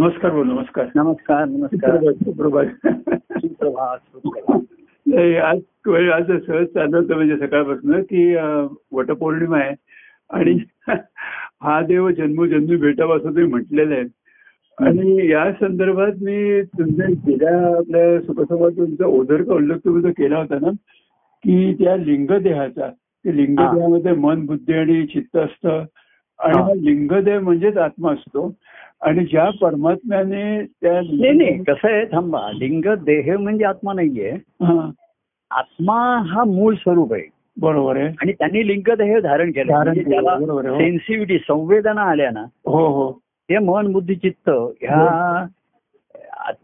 नमस्कार बोल. नमस्कार नमस्कार नमस्कार. सुप्रभात. आज सहज चालू होतं म्हणजे सकाळपासून की वटपौर्णिमा आहे आणि हा देव जन्मोजन्मी भेटावा असं तुम्ही म्हटलेलं आहे आणि या संदर्भात मी तुमच्या गेल्या आपल्या सुखसंवाद तुमचा ओझरचा उल्लेख तुम्ही जो केला होता ना की त्या लिंगदेहाचा ते लिंगदेहामध्ये मन बुद्धी आणि चित्त असतं आणि हा लिंगदेह म्हणजेच आत्मा असतो आणि ज्या परमात्म्याने त्या कसं आहे थांबा लिंगदेह म्हणजे आत्मा नाहीये. आत्मा हा मूळ स्वरूप आहे बरोबर आहे आणि त्यांनी लिंगदेह धारण केलं. सेन्सिटिव्हिटी संवेदना आल्या ना हो हो ते मन बुद्धी चित्त ह्या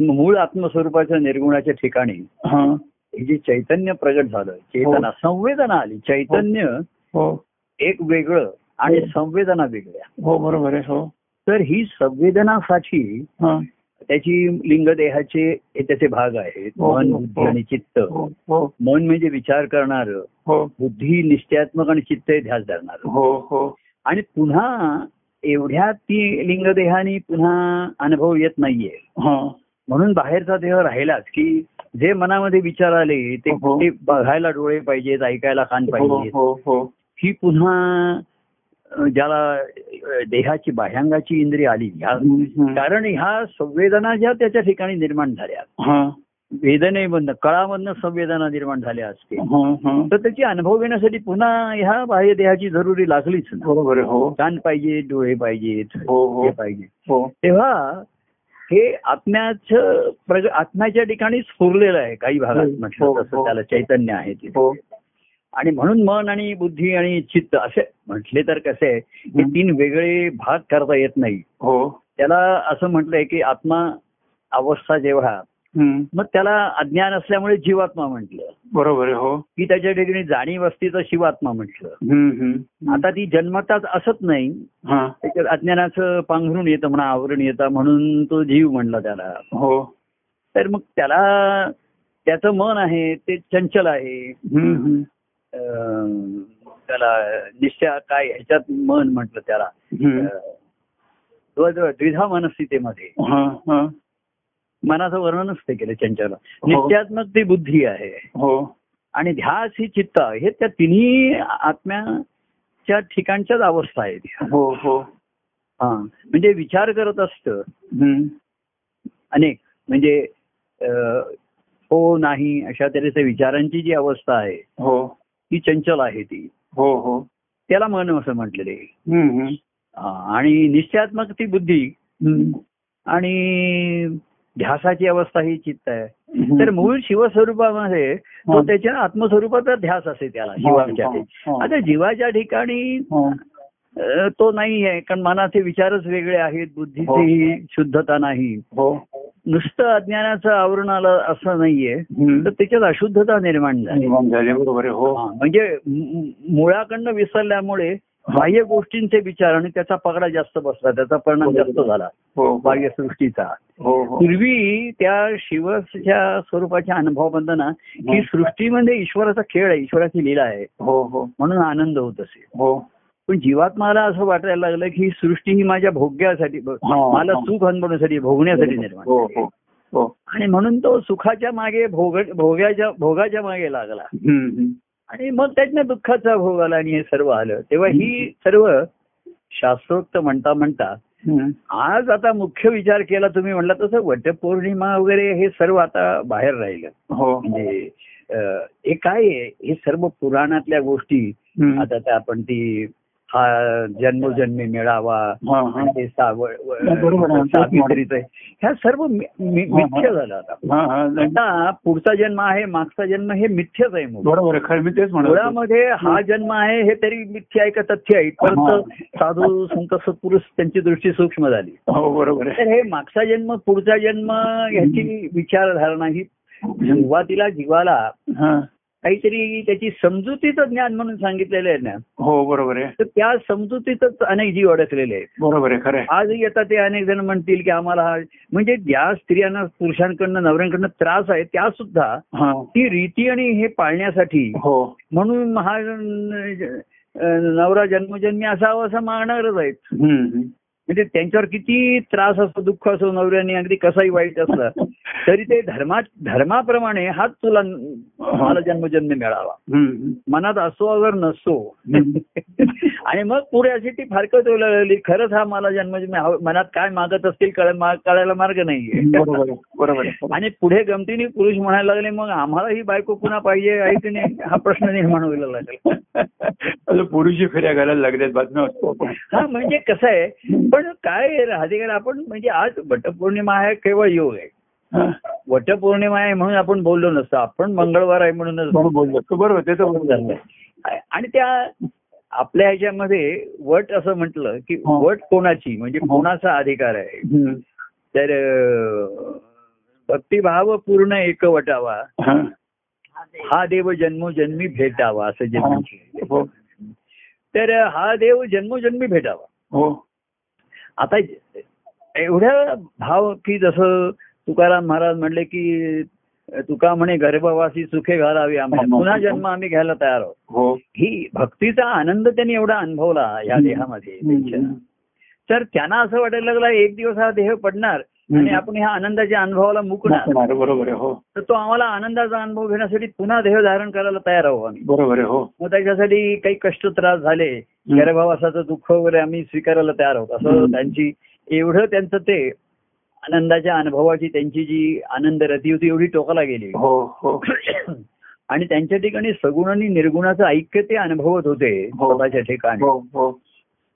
मूळ आत्मस्वरूपाच्या निर्गुणाच्या ठिकाणी हे जे चैतन्य प्रगट झालं चेतना संवेदना आली चैतन्य एक वेगळं आणि संवेदना वेगळ्या हो बरोबर आहे. तर ही संवेदनासाठी त्याची लिंगदेहाचे हे त्याचे भाग आहेत मन बुद्धी आणि चित्त. मन म्हणजे विचार करणार बुद्धी निश्चयात्मक आणि चित्त हे ध्यास धरणार आणि पुन्हा एवढ्या ती लिंगदेहाने पुन्हा अनुभव येत नाहीये म्हणून बाहेरचा देह राहिलाच की जे मनामध्ये विचार आले ते बघायला डोळे पाहिजेत ऐकायला कान पाहिजेत. ही पुन्हा ज्याला देहाची बाह्यांगाची इंद्रिय आली कारण ह्या संवेदना ज्या त्याच्या ठिकाणी निर्माण झाल्या वेदनेमधनं कळामधनं संवेदना निर्माण झाल्या असतील तर त्याची अनुभव घेण्यासाठी पुन्हा ह्या बाह्य देहाची जरुरी लागलीच ना. कान पाहिजे डोळे पाहिजेत हे पाहिजे. तेव्हा हे आत्म्याचं आत्म्याच्या ठिकाणी स्फुरलेलं आहे काही भागात म्हटलं तसं त्याला चैतन्य आहे तिथे आणि म्हणून मन आणि बुद्धी आणि चित्त असे म्हटले तर कसे हे तीन वेगळे भाग करता येत नाही त्याला. असं म्हटलंय की आत्मा अवस्था जेव्हा मग त्याला अज्ञान असल्यामुळे जीवात्मा म्हटलं बरोबर हो की त्याच्या ठिकाणी जाणीव असतीचं शिवात्मा म्हटलं. आता ती जन्मताच असत नाही त्याच्यात अज्ञानाचं पांघरून येतं म्हणा आवरण येतं म्हणून तो जीव म्हणला त्याला हो. तर मग त्याला त्याचं मन आहे ते चंचल आहे त्याला निश्चय काय ह्याच्यात मन म्हटलं त्याला जवळजवळ द्विधा मनस्थितीमध्ये मनाचं वर्णनच ते केलं चंचला निश्चयात्मक ती बुद्धी आहे आणि ध्यास ही चित्त हे त्या तिन्ही आत्म्याच्या ठिकाणच्याच अवस्था आहेत. हा म्हणजे विचार करत असतं अनेक म्हणजे हो नाही अशा तऱ्हेच्या विचारांची जी अवस्था आहे ती चंचल आहे ती हो हो त्याला मन असं म्हटलेले आणि निश्चयात्मक ती बुद्धी आणि ध्यासाची अवस्था ही चित्त आहे. तर मूळ शिवस्वरूपामध्ये तो त्याच्या आत्मस्वरूपाचा ध्यास असे त्याला जीवाच्या. आता जीवाच्या ठिकाणी तो नाही आहे कारण मनाचे विचारच वेगळे आहेत बुद्धीची शुद्धता नाही नुसतं अज्ञानाचं आवरण आलं असं नाहीये तर त्याच्यात अशुद्धता निर्माण झाली म्हणजे मुळाकडनं विसरल्यामुळे बाह्य गोष्टींचे विचार आणि त्याचा पगडा जास्त बसला त्याचा परिणाम जास्त झाला बाह्य सृष्टीचा. पूर्वी त्या शिवच्या स्वरूपाच्या अनुभवाबद्दल ना ही सृष्टीमध्ये ईश्वराचा खेळ आहे ईश्वराची लीला आहे म्हणून आनंद होत असेल पण जीवात्माला असं वाटायला लागलं की सृष्टी ही माझ्या भोग्यासाठी मला सुख अनुभवण्यासाठी भोगण्यासाठी निर्माण झाली आणि म्हणून तो सुखाच्या मागे भोगाच्या मागे लागला आणि मग त्यातनं दुःखाचा भोग आला आणि हे सर्व आलं. तेव्हा ही सर्व शास्त्रोक्त म्हणता म्हणता आज आता मुख्य विचार केला तुम्ही म्हणला तसं वटपौर्णिमा वगैरे हे सर्व आता बाहेर राहिलं म्हणजे हे काय आहे हे सर्व पुराणातल्या गोष्टी आता आपण ती हा जन्मोजन्मी मेळावा आणि सावित्रीचं ह्या सर्व मिथ्य झालं. आता पुढचा जन्म आहे मागचा जन्म हे मिथ्यच आहे मुळामध्ये हा जन्म आहे हे तरी मिथ्य आहे का तथ्य आहे परंतु साधू संत सत्पुरुष त्यांची दृष्टी सूक्ष्म झाली बरोबर. तर हे मागचा जन्म पुढचा जन्म ह्याची विचारधारणा ही सुरुवातीला जीवाला काहीतरी त्याची समजुतीचं ज्ञान म्हणून सांगितलेलं आहे ना हो बरोबर आहे. तर त्या समजुतीतच अनेक जीव अडकलेले आहेत बरोबर आहे खरं. आजही आता ते अनेक जण म्हणतील की आम्हाला हा म्हणजे ज्या स्त्रियांना पुरुषांकडनं नवऱ्यांकडनं त्रास आहे त्या सुद्धा ती रीती आणि हे पाळण्यासाठी म्हणून हा नवरा जन्मजन्मी असावा असं मागणारच आहेत म्हणजे त्यांच्यावर किती त्रास असतो, दुःख असो, नवऱ्याने अगदी कसाही वाईट असला तरी ते धर्माप्रमाणे हाच तुला मला जन्मजन्म मिळावा मनात असो अगर नसो. आणि मग पुढे अशी ती फारकत होऊ लागली, खरंच हा मला जन्मजन्म मनात काय मागत असतील कळायला मार्ग नाहीये. बरोबर. आणि पुढे गमतीने पुरुष म्हणायला लागले, मग आम्हाला ही बायको पुन्हा पाहिजे आहे की नाही हा प्रश्न निर्माण व्हायला लागला. पुरुषी फेऱ्या घालायला लागल्यात बातम्या असतो. हा म्हणजे कसं आहे, पण काय राहते आपण म्हणजे आज वटपौर्णिमा आहे, केवळ योग आहे. वटपौर्णिमा आहे म्हणून आपण बोललो नसतो, आपण मंगळवार आहे म्हणूनच बोललो असतो. बरोबर, ते तर बोललं. आणि त्या आपल्या ह्याच्यामध्ये वट असं म्हटलं की वट कोणाची म्हणजे कोणाचा अधिकार आहे, तर भक्तिभाव पूर्ण एक वटावा हा देव जन्मोजन्मी भेटावा असं जे म्हटलं, तर हा देव जन्मोजन्मी भेटावा. आता एवढ्या भाव की जसं तुकाराम महाराज म्हणले की तुका म्हणे गर्भवासी सुखे घालावी, आम्हाला पुन्हा जन्म आम्ही घ्यायला तयार आहोत. ही भक्तीचा आनंद त्यांनी एवढा अनुभवला या देहामध्ये, तर त्यांना असं वाटायला लागला एक दिवस हा देह पडणार आणि आपण ह्या आनंदाच्या अनुभवाला मुकणार. बरोबर आहे. हो, तर तो आम्हाला आनंदाचा अनुभव घेण्यासाठी पुन्हा देह धारण करायला तयार आहोत आम्ही. बरोबर आहे. हो, मग त्याच्यासाठी काही कष्ट त्रास झाले, गर्भवासाचं दुःख वगैरे आम्ही स्वीकारायला तयार आहोत असं त्यांची एवढं त्यांचं ते आनंदाच्या अनुभवाची त्यांची जी आनंद रती होती एवढी टोकाला गेली. हो हो. आणि त्यांच्या ठिकाणी सगुण आणि निर्गुणाचं ऐक्य ते अनुभवत होते स्वतःच्या ठिकाणी.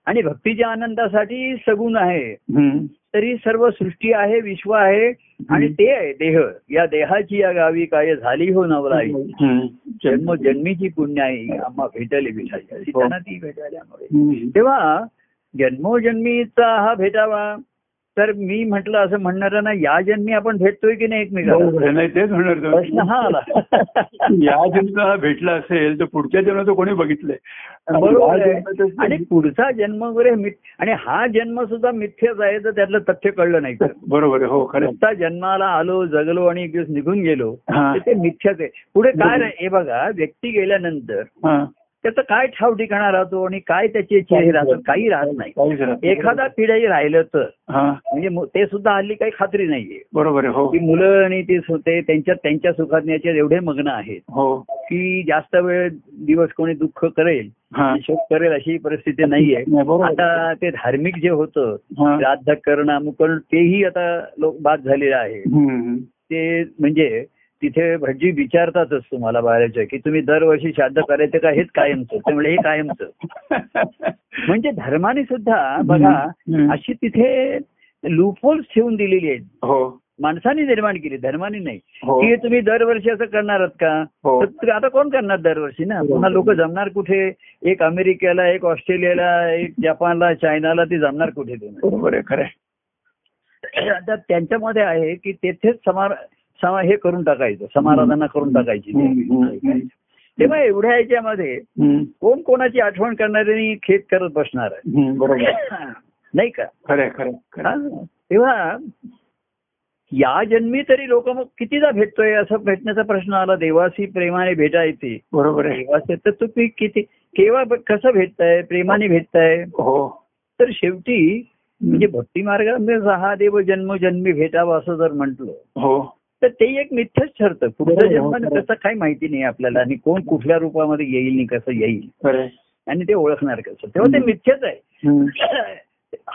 आणि भक्तीच्या आनंदासाठी सगुण आहे तरी सर्व सृष्टी आहे, विश्व आहे आणि ते आहे देह. या देहाची या गावी काय झाली हो नवलाई, जन्म जन्मीची पुण्य आहे आम्हा भेटले भेटायची त्यांना ती भेटायल्यामुळे. तेव्हा जन्मोजन्मीचा हा भेटावा, तर मी म्हटलं असं म्हणणाऱ्यांना या जन्मी आपण भेटतोय की नाही एकमेकांना, तेच म्हणणार प्रश्न हा आला. या जन्माला भेटला असेल तर पुढच्या जन्माचं कोणी बघितलंय. बरोबर. आणि पुढचा जन्म वगैरे आणि हा जन्म सुद्धा मिथ्याच आहे तर त्यातलं तथ्य कळलं नाही. बरोबर. हो खरं. आता जन्माला आलो, जगलो आणि एक दिवस निघून गेलो ते मिथ्याच आहे. पुढे काय हे बघा, व्यक्ती गेल्यानंतर त्याचं काय ठाव ठिकाणा राहतो आणि काय त्याचे चेहरे राहतात, काही राहत नाही. एखादा पिढाही राहिलं तर म्हणजे ते सुद्धा हल्ली काही खात्री नाहीये. बरोबर. की मुलं आणि ते होते त्यांच्या सुखात याच्यात एवढे मग्न आहेत की जास्त वेळ दिवस कोणी दुःख करेल शोक करेल अशी परिस्थिती नाहीये. आता ते धार्मिक जे होतं श्राद्ध करणं अमुक करणं तेही आता लोक बाद झालेलं आहे. ते म्हणजे तिथे भटजी विचारतातच तुम्हाला बाहेरच्या की तुम्ही दरवर्षी श्राद्ध करायचं का, हेच कायमचं. त्यामुळे हे कायमचं म्हणजे धर्माने सुद्धा बघा अशी तिथे लूपहोल्स ठेवून दिलेली आहेत, माणसाने निर्माण केली, धर्माने नाही. की तुम्ही दरवर्षी असं करणार का, तर आता कोण करणार दरवर्षी ना, पुन्हा लोक जमणार कुठे, एक अमेरिकेला, एक ऑस्ट्रेलियाला, एक जपानला, चायनाला, ते जमणार कुठे तुम्ही. खरं. आता त्यांच्यामध्ये आहे की तेथेच हे करून टाकायचं, समाराधना करून टाकायची. तेव्हा एवढ्या याच्यामध्ये कोण कोणाची आठवण करणाऱ्यांनी खेद करत बसणार आहे. बरोबर नाही का. खरं खरं. तेव्हा या जन्मी तरी लोक मग कितीदा भेटतोय असं भेटण्याचा प्रश्न आला. देवाशी प्रेमाने भेटा येते. बरोबर आहे. देवाशी तर तुम्ही किती केव्हा कसं भेटताय, प्रेमाने भेटताय. हो. तर शेवटी म्हणजे भक्ती मार्गामध्ये हा देव जन्मोजन्मी भेटावा असं जर म्हटलं हो तर ते एक मिथ्याच ठरतं. पुढच्या जन्माने त्याचं काही माहिती नाही आपल्याला आणि कोण कुठल्या रूपामध्ये येईल आणि कसं येईल आणि ते ओळखणार कसं, तेव्हा ते मिथ्याच आहे.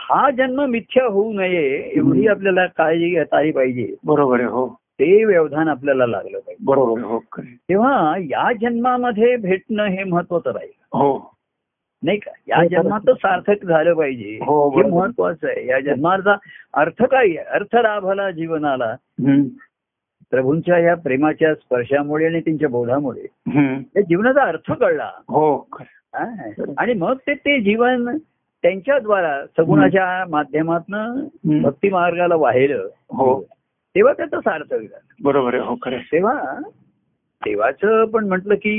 हा जन्म मिथ्या होऊ नये एवढी आपल्याला काळजी घेता आली पाहिजे. बरोबर आहे. हो, ते व्यवधान आपल्याला लागलं पाहिजे. बरोबर. हो. तेव्हा या जन्मामध्ये भेटणं हे महत्वाचं राहील. हो नाही का. या जन्मात सार्थक झालं पाहिजे हे महत्वाचं आहे. या जन्माचा अर्थ काय आहे, अर्थ लाभला जीवनाला प्रभूंच्या या प्रेमाच्या स्पर्शामुळे आणि त्यांच्या बोधामुळे या जीवनाचा अर्थ कळला. हो. आणि मग ते जीवन त्यांच्याद्वारा सगुणाच्या माध्यमातून भक्ती मार्गाला वाहिलं. हो. तेव्हा त्याचं सार्थक झालं. बरोबर. हो खरं. तेव्हा देवाचं पण म्हटलं की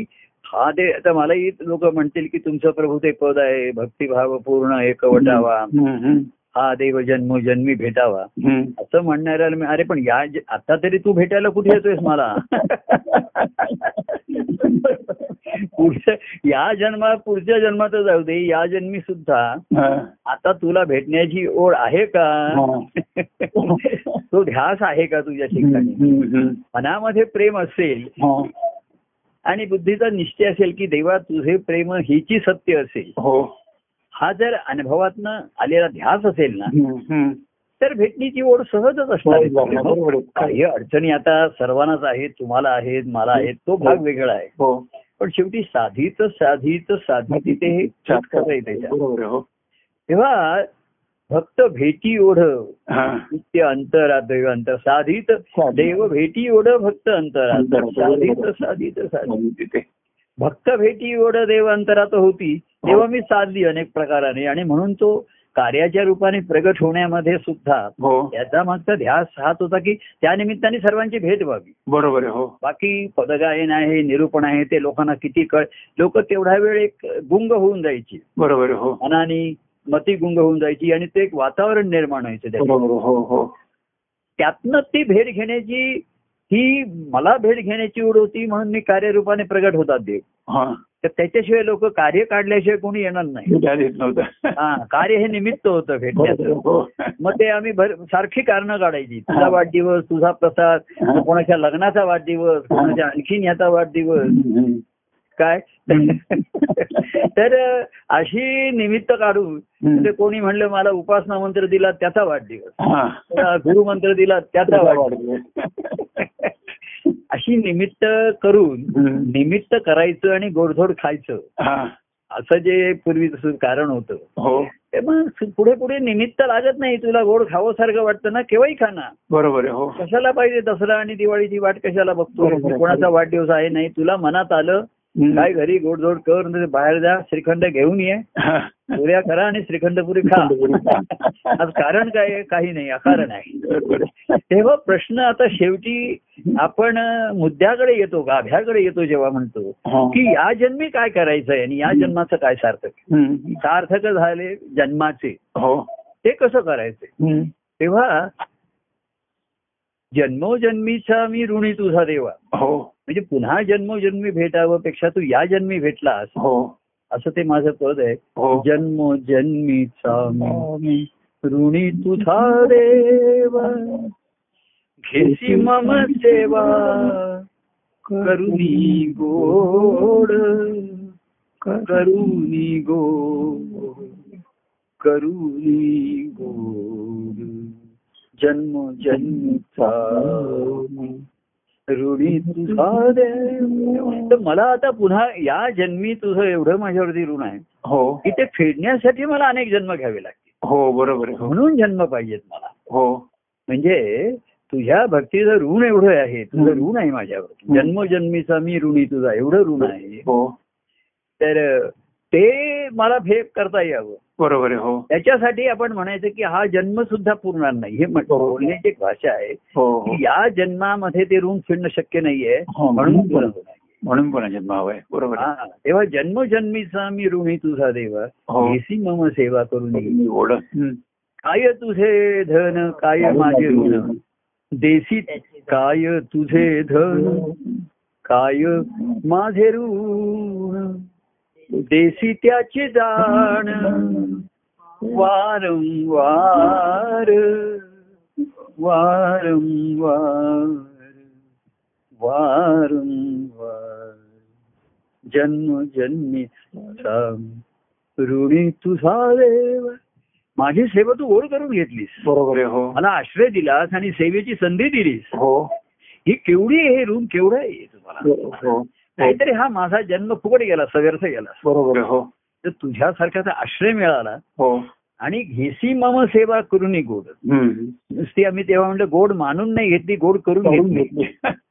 हा दे. आता मलाही लोक म्हणतील की तुमचं प्रभू ते पद आहे, भक्तिभाव पूर्ण एकवटावा हा देव जन्मोजन्मी भेटावा असं म्हणणाऱ्याला मी अरे पण या आता तरी तू भेटायला कुठे येतोयस मला. या जन्मात पुढच्या जन्मात जाऊ दे, या जन्मी सुद्धा आता तुला भेटण्याची ओढ आहे का, तो ध्यास आहे का तुझ्या ठिकाणी, मनामध्ये प्रेम असेल आणि बुद्धीचा निश्चय असेल की देवा तुझे प्रेम हिची सत्य असेल, हा जर अनुभवातनं आलेला ध्यास असेल ना तर भेटणीची ओढ सहजच असणार. काही अडचणी आता सर्वांनाच आहेत, तुम्हाला आहेत, मला आहेत, तो भाग वेगळा आहे, पण शेवटी साधीचं साधीचं साधी तिथे हे करता येते. तेव्हा भक्त भेटी ओढ नित्य अंतरात दैव अंतर साधित, देव भेटी ओढ भक्त अंतरात साधित साधित साधित, भक्त भेटी ओढ देव अंतरात होती तेव्हा मी साधली अनेक प्रकाराने, आणि म्हणून तो कार्याच्या रूपाने प्रगट होण्यामध्ये सुद्धा त्याचा मागचा ध्यास हाच होता की त्यानिमित्ताने सर्वांची भेट व्हावी. बरोबर आहे हो. बाकी पदगायन आहे, निरूपण आहे, ते लोकांना किती कळ, लोक तेवढा वेळ एक गुंग होऊन जायची. बरोबर आहे हो. मनाने मती गुंग होऊन जायची आणि ते एक वातावरण निर्माण व्हायचं. त्यातनं ती भेट घेण्याची, ही मला भेट घेण्याची ओढ होती म्हणून मी कार्यरूपाने प्रगट होतात देव. तर त्याच्याशिवाय लोक कार्य काढल्याशिवाय कोणी येणार नाही. कार्य हे निमित्त होतं भेटण्याचं. मग ते आम्ही सारखी कारणं काढायची, तुझा वाढदिवस, तुझा प्रसाद, कोणाच्या लग्नाचा वाढदिवस, कोणाच्या आणखीन याचा वाढदिवस, काय तर अशी निमित्त काढू. तर कोणी म्हणलं मला उपासना मंत्र दिला त्याचा वाढदिवस, गुरुमंत्र दिला त्याचा वाढदिवस, अशी निमित्त करून निमित्त करायचं आणि गोडधोड खायचं, असं जे पूर्वीचं कारण होतं. मग पुढे पुढे निमित्त लागत नाही, तुला गोड खावं सारखं वाटतं ना, केव्हाही खाना. बरोबर हो. कशाला पाहिजे दसरा आणि दिवाळीची वाट कशाला बघतो, कोणाचा वाढदिवस आहे, नाही तुला मनात आलं काय घरी गोडधोड कर, बाहेर जा, श्रीखंड घेऊन ये, पुऱ्या करा आणि श्रीखंडपुरी खा. आज कारण काय, काही नाही, अकारण आहे. तेव्हा प्रश्न आता शेवटी आपण मुद्द्याकडे येतो, गाभ्याकडे येतो, जेव्हा म्हणतो की या जन्मी काय करायचंय आणि या जन्माचं काय सार्थक, सार्थक झाले जन्माचे ते कसं करायचंय. तेव्हा जन्मोजन्मीचा मी ऋणी तुझा देवा, म्हणजे पुन्हा जन्मोजन्मी भेटावं पेक्षा तू या जन्मी भेटलास, असं ते माझं पद आहे. जन्मोजन्मीचा मी ऋणी तुझा देवा, घेसी मम सेवा करुणी गोड, करुणी गोड, करुणी गोड, जन्म जन्मीचा ऋणी तुझा देवा. तर मला आता पुन्हा या जन्मी तुझं एवढं माझ्यावरती ऋण आहे हो की ते फेडण्यासाठी मला अनेक जन्म घ्यावे लागतील. हो बरोबर. म्हणून जन्म पाहिजेत मला. हो म्हणजे तुझ्या भक्तीचं ऋण एवढं आहे, तुझं ऋण आहे माझ्यावरती, जन्मोजन्मीचा मी ऋणी तुझा, एवढं ऋण आहे. हो तर ते मला भेद करता यावं. बरोबर आहे हो. त्याच्यासाठी आपण म्हणायचं की हा जन्म सुद्धा पुरणार नाही, हे बोलण्याची एक भाषा आहे. या जन्मामध्ये ते ऋण फिरणं शक्य नाहीये म्हणून पुन्हा जन्म हवाय. बरोबर. तेव्हा जन्मोजन्मीचा मी ऋणी तुझा देवा, घेसी मम सेवा करून ओढ, काय तुझे धन काय माझे ऋण, देसी काय तुझे धन काय माझे ऋण, देसी त्याची जाण वारंवार वारंवार वारंवार, जन्म जन्मी ऋणी तुझा देव. माझी सेवा तू ओढ करून घेतलीस. बरोबर हो. मला आश्रय दिलास आणि सेवेची संधी दिलीस. हो. ही केवढी, हे ऋण केवढं आहे तुम्हाला, काहीतरी हा माझा जन्म फुकट गेला, सगर्थ गेला. बरोबर हो. तर तुझ्यासारख्याचा आश्रय मिळाला. हो. आणि घेसी मम सेवा करून गोड, नुसती आम्ही तेव्हा म्हणलं गोड मानून नाही घेतली, गोड करून घेतली.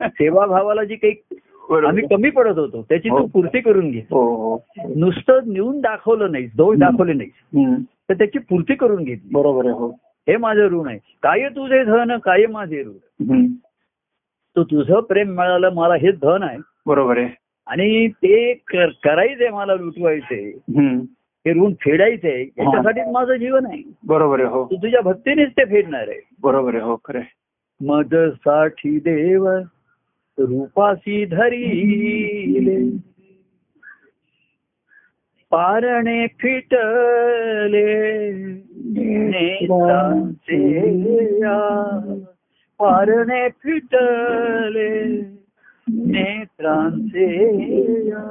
सेवा भावाला जी काही आम्ही कमी पडत होतो त्याची तू पूर्ती करून घेतली. नुसतं नेऊन दाखवलं नाही, दोष दाखवले नाही, तर त्याची पूर्ती करून घेतली. बरोबर हो. हे माझं ऋण आहे. काय तुझे धन काय माझे ऋण, तो तुझं प्रेम मिळालं मला, हे धन आहे. बरोबर आहे. आणि ते करायचंय मला, लुटवायचंय, हे ऋण फेडायचंय, याच्यासाठीच माझं जीवन आहे. बरोबर आहे हो. तू तुझ्या भक्तीनेच ते फेडणार आहे. बरोबर आहे हो. खरं. मद साठी देव रूपाशी धरी पारणे फिटले नेतांचे या, पारणे फिटले नेत्रांचे या,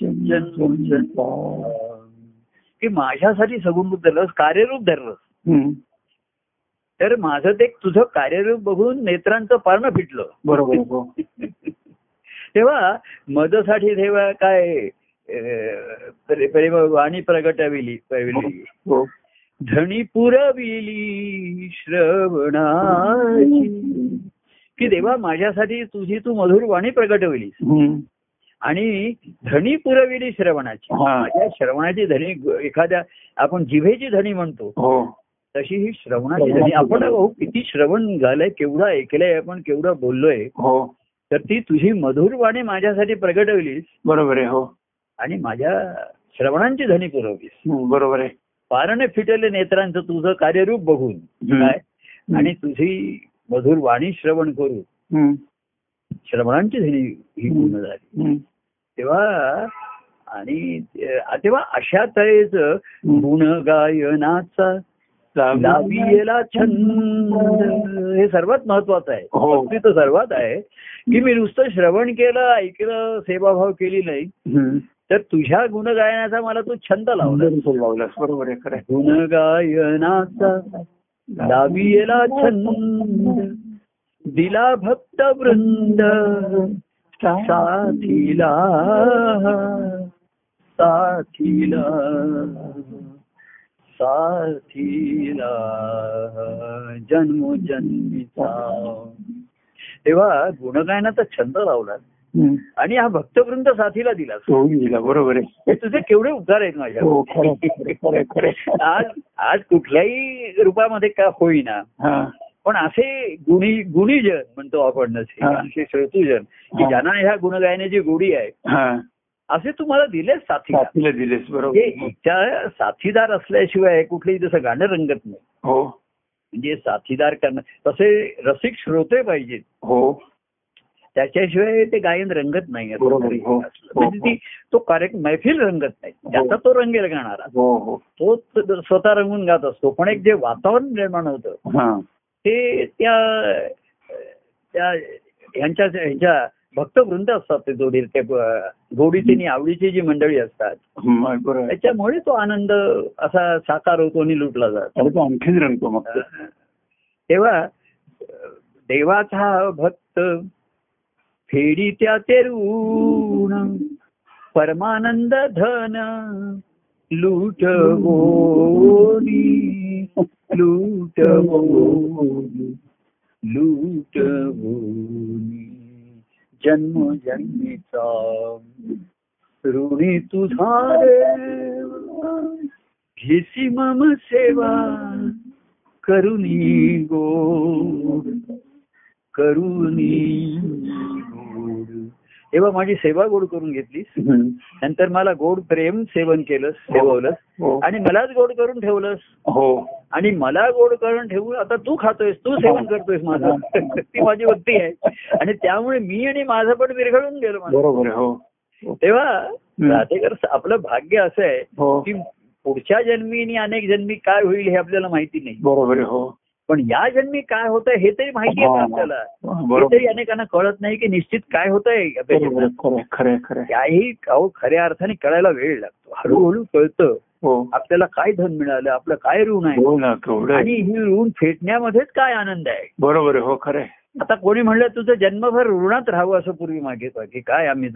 की माझ्यासाठी सगुणरूप धरलंस, कार्यरूप धरलंस, तर माझं ते तुझं कार्यरूप बघून नेत्रांचं पारणं फिटलं. बरोबर. तेव्हा मदसाठी तेव्हा काय प्रेम वाणी प्रगटविली, धणी पुरविली श्रवणाची, की देवा माझ्यासाठी तुझी तू मधुर वाणी प्रगटविलीस आणि धणी पुरविली श्रवणाची. माझ्या श्रवणाची धणी, एखाद्या आपण जिभेची धणी म्हणतो तशी ही श्रवणाची धणी. आपण किती श्रवण झालंय, केवढा ऐकलंय आपण, केवढा बोललोय, तर ती तुझी मधुर वाणी माझ्यासाठी प्रगटवलीस. बरोबर आहे. हो. आणि माझ्या श्रवणांची धणी पुरवलीस. बरोबर आहे. पारणे फिटले नेत्रांचं तुझं कार्यरूप बघून काय, आणि तुझी मधुर वाणी श्रवण करून श्रवणांची धणी ही पूर्ण झाली. तेव्हा आणि तेव्हा अशा तऱ्हेच गुण गायनाचा लाविला छंद, हे सर्वात महत्वाचं आहे. भक्ती तर सर्वात आहे की मी नुसतं श्रवण केलं, ऐकलं, सेवाभाव केली नाही, तर तुझ्या गुणगायनाचा मला तू छंद लावला. बरोबर आहे. गुणगायनाचा लाविला छंद, दिला भक्त वृंद साथीला, साथीला साथीला जन्म जन्मीचा. तेव्हा गुणगायनाचा छंद लावला आणि हा भक्तवृंद साथीला दिला. बरोबर आहे. तुझे केवढे उपकार आहेत माझ्या. आज कुठल्याही रूपामध्ये का होईना, पण असे गुणीजन म्हणतो आपण, असे श्रोतूजन की ज्यांना ह्या गुणगायनाची गोडी आहे, असे तुम्हाला दिलेस साथीला दिलेस. बरोबर. साथीदार असल्याशिवाय कुठलेही जसं गाणं रंगत नाही. हो. म्हणजे साथीदार करणं, तसे रसिक श्रोते पाहिजेत. हो. त्याच्याशिवाय ते गायन रंगत नाही. म्हणजे तो कार्यक्रम मैफिल रंगत नाही, त्याचा तो रंगेल गाणारा, तो स्वतः रंगून गात असतो, पण एक जे वातावरण निर्माण होतं ते त्या ह्यांच्या भक्तवृंद असतात, ते जोडी गोडीची आवडीची जी मंडळी असतात, त्याच्यामुळे तो आनंद असा साकार होतो आणि लुटला जातो, आणखीच रंगतो मग. तेव्हा देवाचा भक्त फेडी त्या ते ऋण, परमानंद धन लुटवोनी, लुटवोनी लुटवोनी जन्म जन्मीचा ऋणी तुझा रे, घेसी मम सेवा करुणी गो, करुणी गोड. तेव्हा माझी सेवा गोड करून घेतलीस, नंतर मला गोड प्रेम सेवन केलंस, सेवलंस आणि मलाच गोड करून ठेवलंस. हो. आणि मला गोड करून ठेवून आता तू खातोयस, तू सेवन करतोयस माझं, ती माझी भक्ती आहे. आणि त्यामुळे मी आणि माझं पण विरघळून गेलो. बरोबर. हो. तेव्हा आपलं भाग्य असं आहे की पुढच्या जन्मी आणि अनेक जन्मी काय होईल हे आपल्याला माहिती नाही. बरोबर. हो. पण या जन्मी काय होतंय हे तरी माहिती आहे आपल्याला, तरी अनेकांना कळत नाही की निश्चित काय होतंय. त्याही खऱ्या अर्थाने कळायला वेळ लागतो, हळूहळू कळतं आपल्याला काय धन मिळालं, आपलं काय ऋण आहे आणि ही ऋण फेटण्यामध्येच काय आनंद आहे. बरोबर. हो. खरं. आता कोणी म्हणलं तुझं जन्मभर ऋणात राहावं, असं पूर्वी मागे की काय आम्ही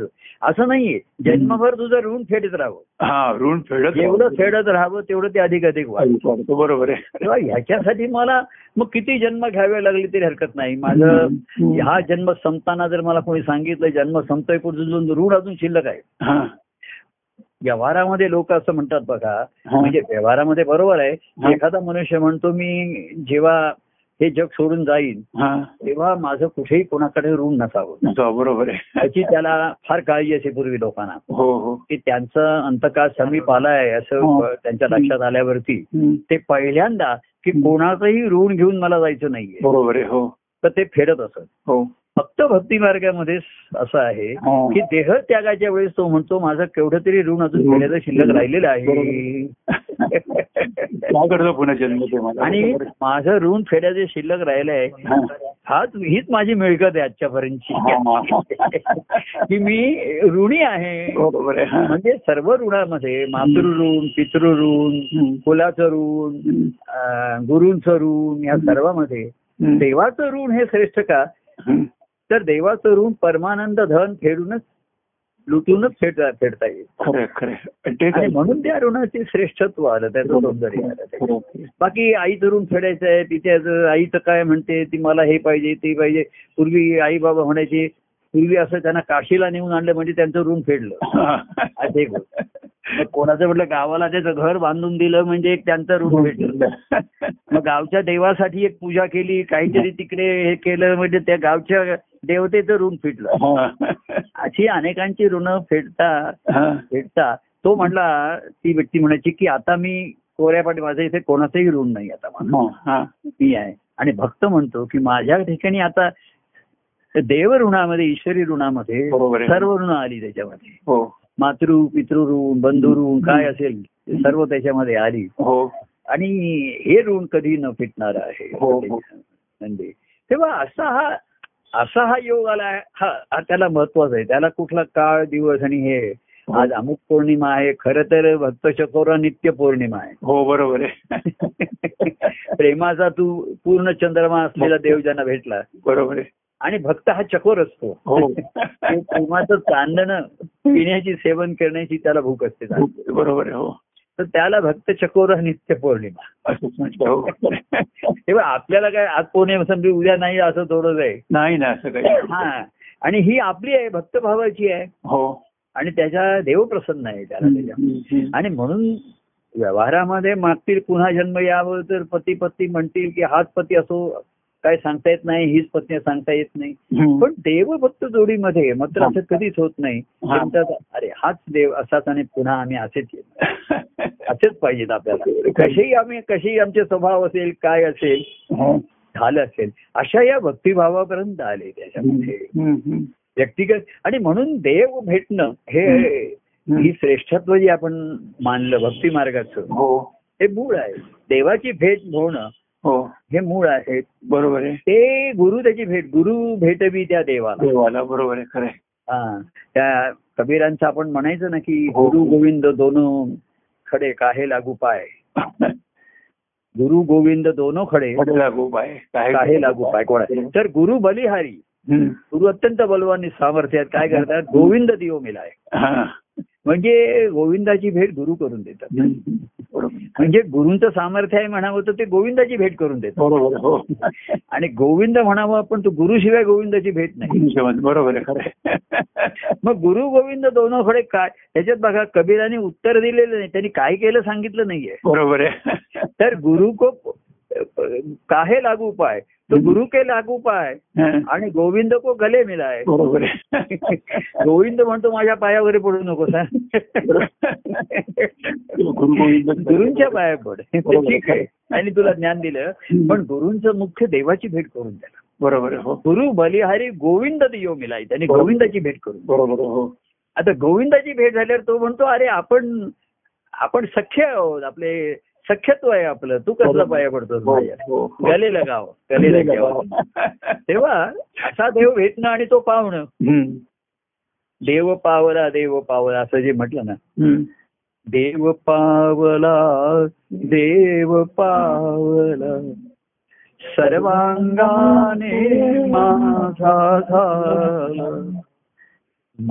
असं नाहीये, जन्मभर तुझं ऋण फेडत राहावं, ऋण फेडत एवढं फेडत राहावं तेवढं ते अधिक अधिक वाढतं. बरोबर आहे. ह्याच्यासाठी मला मग किती जन्म घ्यावे लागले तरी हरकत नाही. माझं हा जन्म संपताना जर मला कोणी सांगितलं जन्म संपतोय, पुढचं ऋण अजून शिल्लक आहे. व्यवहारामध्ये लोक असं म्हणतात बघा, म्हणजे व्यवहारामध्ये बरोबर आहे, एखादा मनुष्य म्हणतो मी जेव्हा हे जग सोडून जाईल तेव्हा माझं कुठेही कोणाकडे ऋण नसावं. बरोबर आहे. त्याची त्याला फार काळजी असे पूर्वी लोकांना. हो. हो. की त्यांचा अंतकाळ समीप आलाय असं त्यांच्या लक्षात आल्यावरती ते पहिल्यांदा की कोणाचंही ऋण घेऊन मला जायचं नाहीये. बरोबर आहे. हो. तर ते फेडत असत. हो. फक्त भक्ती मार्गामध्ये असं आहे की देह त्यागाच्या वेळेस तो म्हणतो माझं केवढं तरी ऋण अजून घेण्याचं शिल्लक राहिलेलं आहे आणि माझं ऋण फेड्याचे शिल्लक राहिलं आहे, हीच माझी मिळकत आहे आजच्यापर्यंतची की मी ऋणी आहे. म्हणजे सर्व ऋणामध्ये मातृऋण, पितृऋण, कुलाचं ऋण, गुरूंचं ऋण, या सर्वांमध्ये देवाचं ऋण हे श्रेष्ठ का? तर देवाचं ऋण परमानंद धन फेडूनच लुटूनच फेडता येईल, म्हणून त्या ऋणाचे श्रेष्ठत्व आलं, त्याचं सौंदर्य आलं. बाकी आईचं ऋण फेडायचं आहे, तिच्या आईचं काय म्हणते, ती मला हे पाहिजे ते पाहिजे. पूर्वी आई बाबा म्हणायचे, पूर्वी असं त्यांना काशीला नेऊन आणलं म्हणजे त्यांचं ऋण फेडलं. कोणाचं म्हटलं गावाला त्याचं घर बांधून दिलं म्हणजे एक त्यांचं ऋण फेडलं. मग गावच्या देवासाठी एक पूजा केली, काहीतरी तिकडे हे केलं म्हणजे त्या गावच्या देवतेचं ऋण फेडलं. अशी अनेकांची ऋण फेडता तो म्हटला, ती व्यक्ती म्हणायची की आता मी कोऱ्या पाठी, माझं इथे कोणाचंही ऋण नाही आता, म्हणून मी आहे. आणि भक्त म्हणतो की माझ्या ठिकाणी आता देव ऋणामध्ये, ईश्वरी ऋणामध्ये सर्व ऋण आली, त्याच्यामध्ये मातृ पितृ ऋण, बंधू ऋण, काय असेल सर्व त्याच्यामध्ये आली. आणि हे ऋण कधी न फिटणार आहे. म्हणजे तेव्हा असा हा योग आला, हा त्याला महत्वाचा आहे. त्याला कुठला काळ दिवस आणि हे आज अमुक पौर्णिमा आहे, खरं तर भक्त चकोरा नित्य पौर्णिमा आहे. हो बरोबर आहे. प्रेमाचा तू पूर्ण चंद्रमा असलेला देव ज्यांना भेटला, बरोबर आहे. आणि भक्त हा चकोर असतो, प्रेमाचं चांदणं पिण्याची, सेवन करण्याची त्याला भूक असते, बरोबर आहे. हो, तर त्याला भक्त चकोर नित्य पौर्णिमा. तेव्हा आपल्याला काय आज पौर्णिमा समजे उद्या नाही, असं थोडंच आहे, नाही ना असं काही. हा, आणि ही आपली आहे, भक्तभावाची आहे. हो, आणि त्याच्या देव प्रसन्न आहे त्याला त्याच्या. आणि म्हणून व्यवहारामध्ये मागतील पुन्हा जन्म यावं तर पती पत्नी म्हणतील की हाच पती असो, काय सांगता येत नाही, हीच पत्नी सांगता येत नाही. पण देवभक्त जोडीमध्ये मात्र असं कधीच होत नाही. म्हणतात अरे हाच देव असाच आणि पुन्हा आम्ही असेच पाहिजेत आपल्याला, कसेही आमचे स्वभाव असेल, काय असेल, झालं असेल, अशा या भक्तिभावापर्यंत आले त्याच्यामध्ये व्यक्तिगत. आणि म्हणून देव भेटणं हे श्रेष्ठत्व जे आपण मानलं भक्ती मार्गाचं, हे मूळ आहे. देवाची भेट होणं हो, हे मूळ आहे, बरोबर आहे. ते गुरु त्याची भेट, गुरु भेटवी त्या देवाला, बरोबर आहे, खरं आहे. हा, त्या कबीरांचं आपण म्हणायचं ना की गुरु गोविंद दोनो खडे काहे लागू पाय, गुरु गोविंद दोनो खडे लागू पाय काहे लागू पाय. कोणा तर गुरु बलिहारी, गुरु अत्यंत बलवान सामर्थ्यात काय करतात, गोविंद दिवो मिलाय, म्हणजे गोविंदाची भेट गुरु करून देतात. म्हणजे गुरूंचं सामर्थ्य आहे म्हणावं तर ते गोविंदाची भेट करून देतात, आणि गोविंद म्हणावं पण तो गुरुशिवाय गोविंदाची भेट नाही, बरोबर आहे. मग गुरु गोविंद दोनो खडे काय, त्याच्यात बघा कबीरांनी उत्तर दिलेलं नाही, त्यांनी काय केलं सांगितलं नाहीये, बरोबर आहे. तर गुरु को काहे लागू पाय, तो गुरु के लागू पाय आणि गोविंद को गले मिलाय, बरोबर आहे. गोविंद म्हणतो माझ्या पायावर पडू नको सर, गुरूंच्या पाया पड, ठीक आहे, आणि तुला ज्ञान दिलं, पण गुरूंचं मुख्य देवाची भेट करून द्यायला, बरोबर. गुरु बलिहारी गोविंद दियो मिलाय, त्याने गोविंदाची भेट करून, बरोबर. आता गोविंदाची भेट झाल्यावर तो म्हणतो अरे आपण सख्य आहोत, आपले सख्यत्व आहे आपलं, तू कसला पाया पडतो, गले लगाव गले लगाव. तेव्हा असा देव भेटणं आणि तो पावणं, देव पावला देव पावला असं जे म्हटलं ना, देव पावला देव पावला सर्वांगाने माझा झाला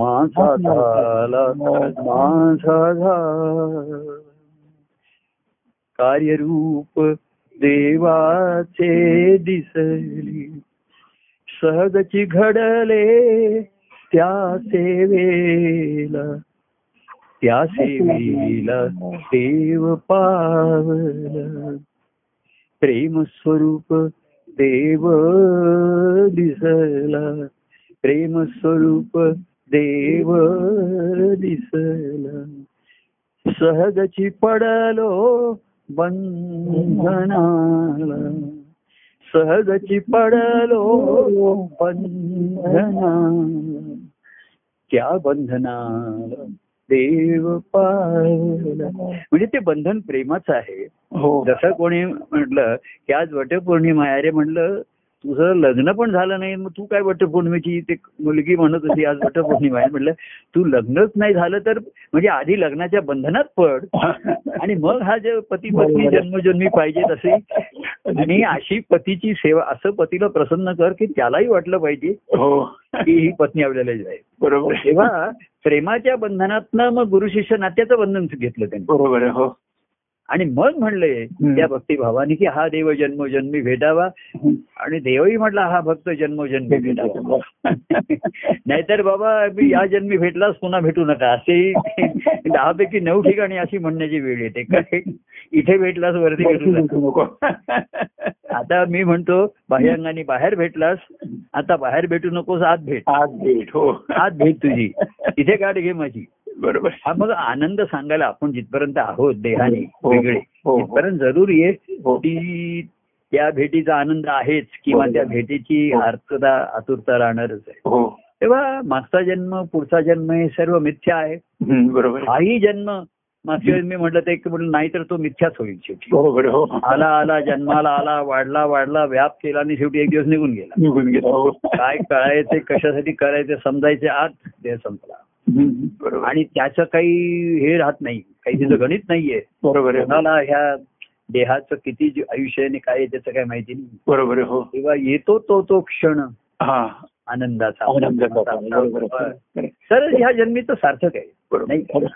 माझा झाला माझा झाला, कार्यरूप देवाचे दिसली सहजची घडले त्या सेवेला, त्या सेवेला देव पावला, प्रेम स्वरूप देव दिसला, प्रेम स्वरूप देव दिसला, सहजची पडलो बंधनाला सहजची पडलो बंधना, त्या बंधनाला देव पाळला. म्हणजे ते बंधन प्रेमाचं आहे. जसं कोणी म्हटलं की आज वटपौर्णिमा आहे, अरे म्हटलं तुझं लग्न पण झालं नाही, मग तू काय वटपौर्णिमेची, ते मुलगी म्हणत होती आज वटपौर्णिमा आहे. म्हटलं तू लग्नच नाही झालं तर म्हणजे आधी लग्नाच्या बंधनात पड, आणि मग हा जे पती पत्नी जन्मजन्मी पाहिजे तसे, आणि अशी पतीची सेवा, असं पतीला प्रसन्न कर की त्यालाही वाटलं पाहिजे की ही पत्नी आपल्याला जाईल. बरोबर, तेव्हा प्रेमाच्या बंधनातनं मग गुरु शिष्य नात्याचं बंधन घेतलं त्यांनी. बरोबर, हो. आणि मग म्हणले त्या भक्तिभावाने की हा देव जन्मोजन्मी भेटावा, आणि देवही म्हटला हा भक्त जन्मोजन्मी भेटावा. नाहीतर बाबा मी या जन्मी भेटलाच पुन्हा भेटू नका, असेही 10 पैकी 9 ठिकाणी अशी म्हणण्याची वेळ येते. काय इथे भेटलास वरती भेटू नको. आता मी म्हणतो बाह्यांनी बाहेर भेटलास, आता बाहेर भेटू नकोस, आत भेट. हो, आत भेट तुझी, इथे गाठ घे माझी. बरोबर. हा मग आनंद सांगायला आपण जिथपर्यंत आहोत देहाने वेगळे तिथपर्यंत जरुरी आहे की त्या भेटीचा आनंद आहेच, किंवा त्या भेटीची आर्थता आतुरता राहणारच आहे. तेव्हा मागचा जन्म पुढचा जन्म हे सर्व मिथ्या आहे. बरोबर. हाही जन्म मागच्या जन्मी म्हटलं ते नाही तर तो मिथ्याच होईल शेवटी. आला आला जन्माला आला, वाढला वाढला, व्याप केला, आणि शेवटी एक दिवस निघून गेला. काय कळायचे, कशासाठी करायचे, समजायचे आत ते संपला. आणि त्याचं काही हे राहत नाही, काही त्याचं गणित नाहीये. बरोबर. कोणाला ह्या देहाचं किती आयुष्याने काय त्याचं काय माहिती नाही. बरोबर. हो. तेव्हा येतो तो क्षण आनंदाचा. सर ह्या जन्मीचं सार्थक आहे नाही का?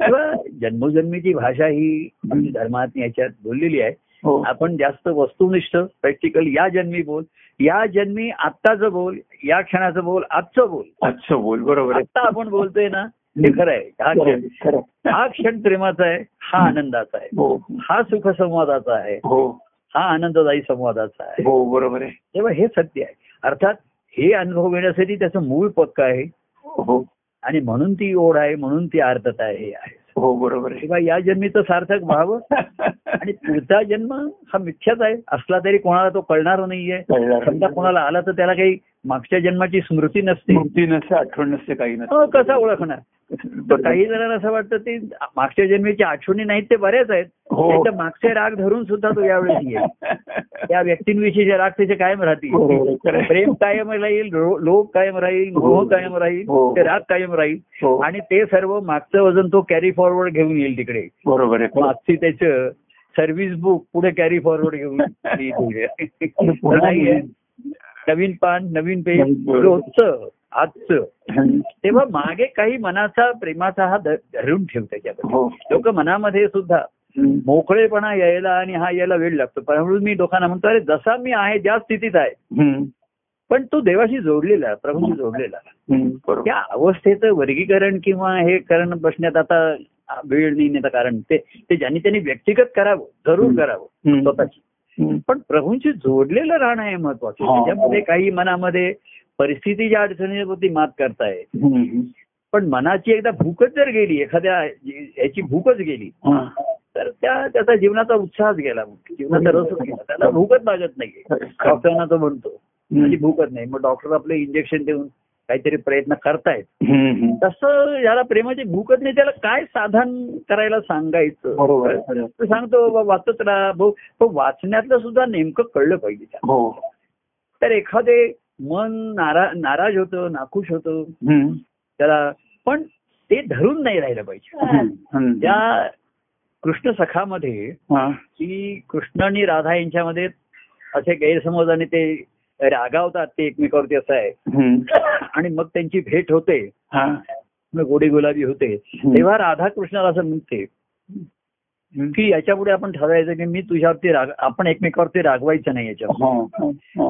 तेव्हा जन्मोजन्मीची भाषा ही धर्मात याच्यात बोललेली आहे. आपण जास्त वस्तुनिष्ठ प्रॅक्टिकल, या जन्मी बोल, या जन्मी आत्ताचं बोल, या क्षणाचं बोल, आजचं बोल, आजचं बोल. बरोबर. आत्ता आपण बोलतोय ना ते खरं आहे. हा क्षण प्रेमाचा आहे, हा आनंदाचा आहे, हा सुख संवादाचा आहे, हा आनंददायी संवादाचा आहे. बरोबर आहे. तेव्हा हे सत्य आहे. अर्थात हे अनुभव घेण्यासाठी त्याचं मूळ पक्क आहे, आणि म्हणून ती ओढ आहे, म्हणून ती आर्थता हे आहे. हो. बरोबर. तेव्हा या जन्मीचं सार्थक व्हावं, आणि पुढचा जन्म हा मिथ्याच आहे. असला तरी कोणाला तो कळणार नाहीये. समजा कोणाला आला तर त्याला काही मागच्या जन्माची स्मृती नसते, आठवण नसते, काही नसते. कसा ओळखणार? काही जणांना असं वाटतं ते मागच्या जन्मीच्या आठवणी नाहीत, ते बऱ्याच आहेत. मागचे राग धरून सुद्धा तो यावेळेस येईल. त्या व्यक्तींविषयीचे राग त्याचे कायम राहतील. प्रेम कायम राहील, लोभ कायम राहील, मोह कायम राहील, ते राग कायम राहील, आणि ते सर्व मागचं वजन तो कॅरी फॉरवर्ड घेऊन येईल तिकडे. बरोबर. मागची त्याचं सर्व्हिस बुक पुढे कॅरी फॉरवर्ड घेऊन येईल. नवीन पान, नवीन पेन, रोजचं आजचं. तेव्हा मागे काही मनाचा प्रेमाचा हा धरून ठेव त्याच्याकडे. लोक मनामध्ये सुद्धा मोकळेपणा यायला आणि हा यायला वेळ लागतो. परंतु मी लोकांना म्हणतो अरे जसा मी आहे ज्या स्थितीत आहे, पण तो देवाशी जोडलेला, प्रभूशी जोडलेला, त्या अवस्थेचं वर्गीकरण किंवा हे करण बसण्यात आता वेळ नाही. नाही कारण ते ज्यांनी त्यांनी व्यक्तिगत करावं, जरूर करावं स्वतःची, पण प्रभूंशी जोडलेलं राहणं हे महत्वाचं. त्याच्यामध्ये काही मनामध्ये परिस्थितीच्या अडचणीवरती मात करताय, पण मनाची एकदा भूकच जर गेली, एखाद्या याची भूकच गेली, तर त्याचा जीवनाचा उत्साहच गेला, जीवनाचा रसच गेला, त्याला भूकच लागत नाही. डॉक्टरांना तो म्हणतो म्हणजे भूकच नाही, मग डॉक्टर आपले इंजेक्शन देऊन काहीतरी प्रयत्न करतायत. तसं याला प्रेमाची भूकच नाही, त्याला काय साधन करायला सांगायचं सांगतो, वाचत राहा. पण वाचण्यातलं सुद्धा नेमकं कळलं पाहिजे. तर एखादे मन नाराज होतं, नाखुश होतं त्याला, पण ते धरून नाही राहिलं पाहिजे. त्या कृष्ण सखामध्ये की कृष्ण आणि राधा यांच्यामध्ये असे गैरसमज आणि ते रागावतात ते एकमेकावरती, असं आहे. आणि मग त्यांची भेट होते, गोडी गुलाबी होते. तेव्हा राधा कृष्णाला असं म्हणते की याच्या पुढे आपण ठरवायचं की मी तुझ्यावरती आपण एकमेकावरती रागवायचं नाही याच्यावर.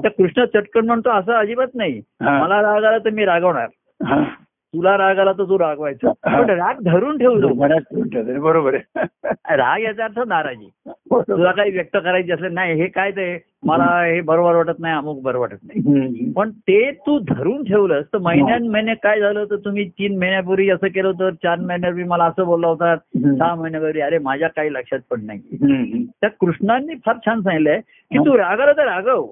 तर कृष्ण चटकन म्हणतो असं अजिबात नाही, मला राग आला तर मी रागवणार, तुला राग आला तर तू रागवायचा, पण राग धरून ठेवतो. बरोबर. राग याचा अर्थ नाराजी, तुला काही व्यक्त करायची असेल, नाही हे काय ते मला हे बरोबर वाटत नाही, अमुक बरोबर वाटत नाही, पण ते तू धरून ठेवलंस तर महिन्याने काय झालं, तर तुम्ही 3 महिन्यापूर्वी असं केलं होतं, 4 महिन्यापूर्वी मला असं बोलला होता, 6 महिन्यापूर्वी, अरे माझ्या काही लक्षात पण नाही. त्या कृष्णांनी फार छान सांगितलंय की तू रागाला तर रागव,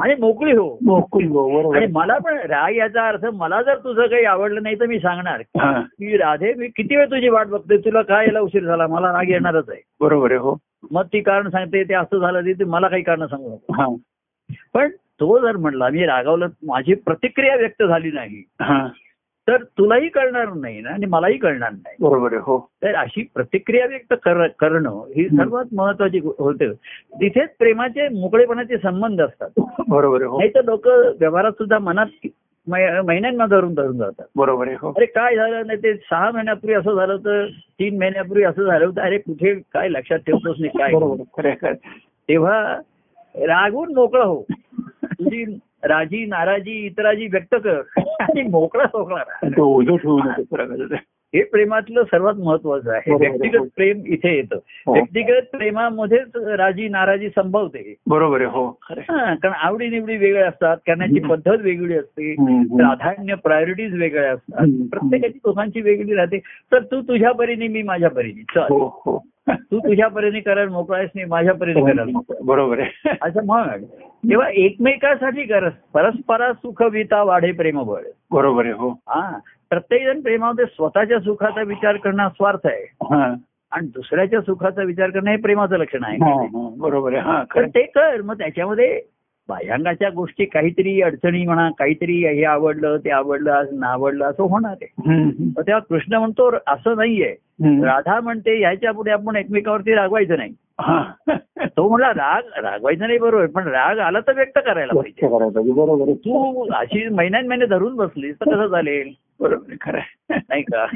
आणि मोकळी हो. मोकळी हो. आणि मला पण राग याचा अर्थ मला जर तुझं काही आवडलं नाही तर मी सांगणार की राधे मी किती वेळ तुझी वाट बघते, तुला काय याला उशीर झाला, मला राग येणारच आहे. बरोबर आहे. हो. मग ती कारण सांगते ते असं झालं ते मला काही कारण सांगू नको. पण तो जर म्हटला मी रागावलं, माझी प्रतिक्रिया व्यक्त झाली नाही तर तुलाही कळणार नाही ना आणि मलाही कळणार नाही. बरोबर आहे. हो. तर अशी प्रतिक्रिया व्यक्त करणं ही सर्वात महत्वाची होते. तिथेच प्रेमाचे मोकळेपणाचे संबंध असतात. बरोबर आहे. नाही तर लोक व्यवहारात सुद्धा मनात महिन्यांना धरून जातात. बरोबर आहे. हो. अरे काय झालं नाही ते 6 महिन्यापूर्वी असं झालं होतं, 3 महिन्यापूर्वी असं झालं होतं, अरे कुठे काय लक्षात ठेवतोस नाही काय. तेव्हा रागून मोकळा हो, तुझी राजी नाराजी इतराजी व्यक्त कर आणि मोकळा सोकणार. हे प्रेमातलं सर्वात महत्वाचं आहे. व्यक्तिगत प्रेम इथे येतं. व्यक्तिगत प्रेमामध्येच राजी नाराजी संभवते. बरोबर आहे. हो. कारण आवडी निवडी वेगळ्या असतात, करण्याची पद्धत वेगळी असते, प्राधान्य प्रायोरिटीज वेगळ्या असतात, प्रत्येकाची दोघांची वेगळी राहते. तर तू तुझ्या परीने मी माझ्या परीने, चल तू तुझ्या परीने करायला मोकळायस नाही माझ्या परीने करायला मोकळा. बरोबर आहे. असं म्हण. तेव्हा एकमेकासाठी कर, परस्परा सुखविता वाढे प्रेमबळ. बरोबर आहे. हो. हा, प्रत्येक जण प्रेमामध्ये स्वतःच्या सुखाचा विचार करणं स्वार्थ आहे आणि दुसऱ्याच्या सुखाचा विचार करणं हे प्रेमाचं लक्षण आहे. बरोबर आहे. हा, तर ते कर. मग त्याच्यामध्ये बाह्यांगाच्या गोष्टी काहीतरी अडचणी म्हणा, काहीतरी हे आवडलं ते आवडलं आज ना आवडलं असं होणार आहे. तेव्हा कृष्ण म्हणतो असं नाहीये, राधा म्हणते याच्या पुढे आपण एकमेकावरती रागवायचं नाही. तो म्हणला राग रागवायचा नाही. बरोबर. पण राग आला तर व्यक्त करायला पाहिजे. बरोबर. तू अशी महिन्यान धरून बसलीस तर कसं चालेल. बरोबर. खरं नाही का.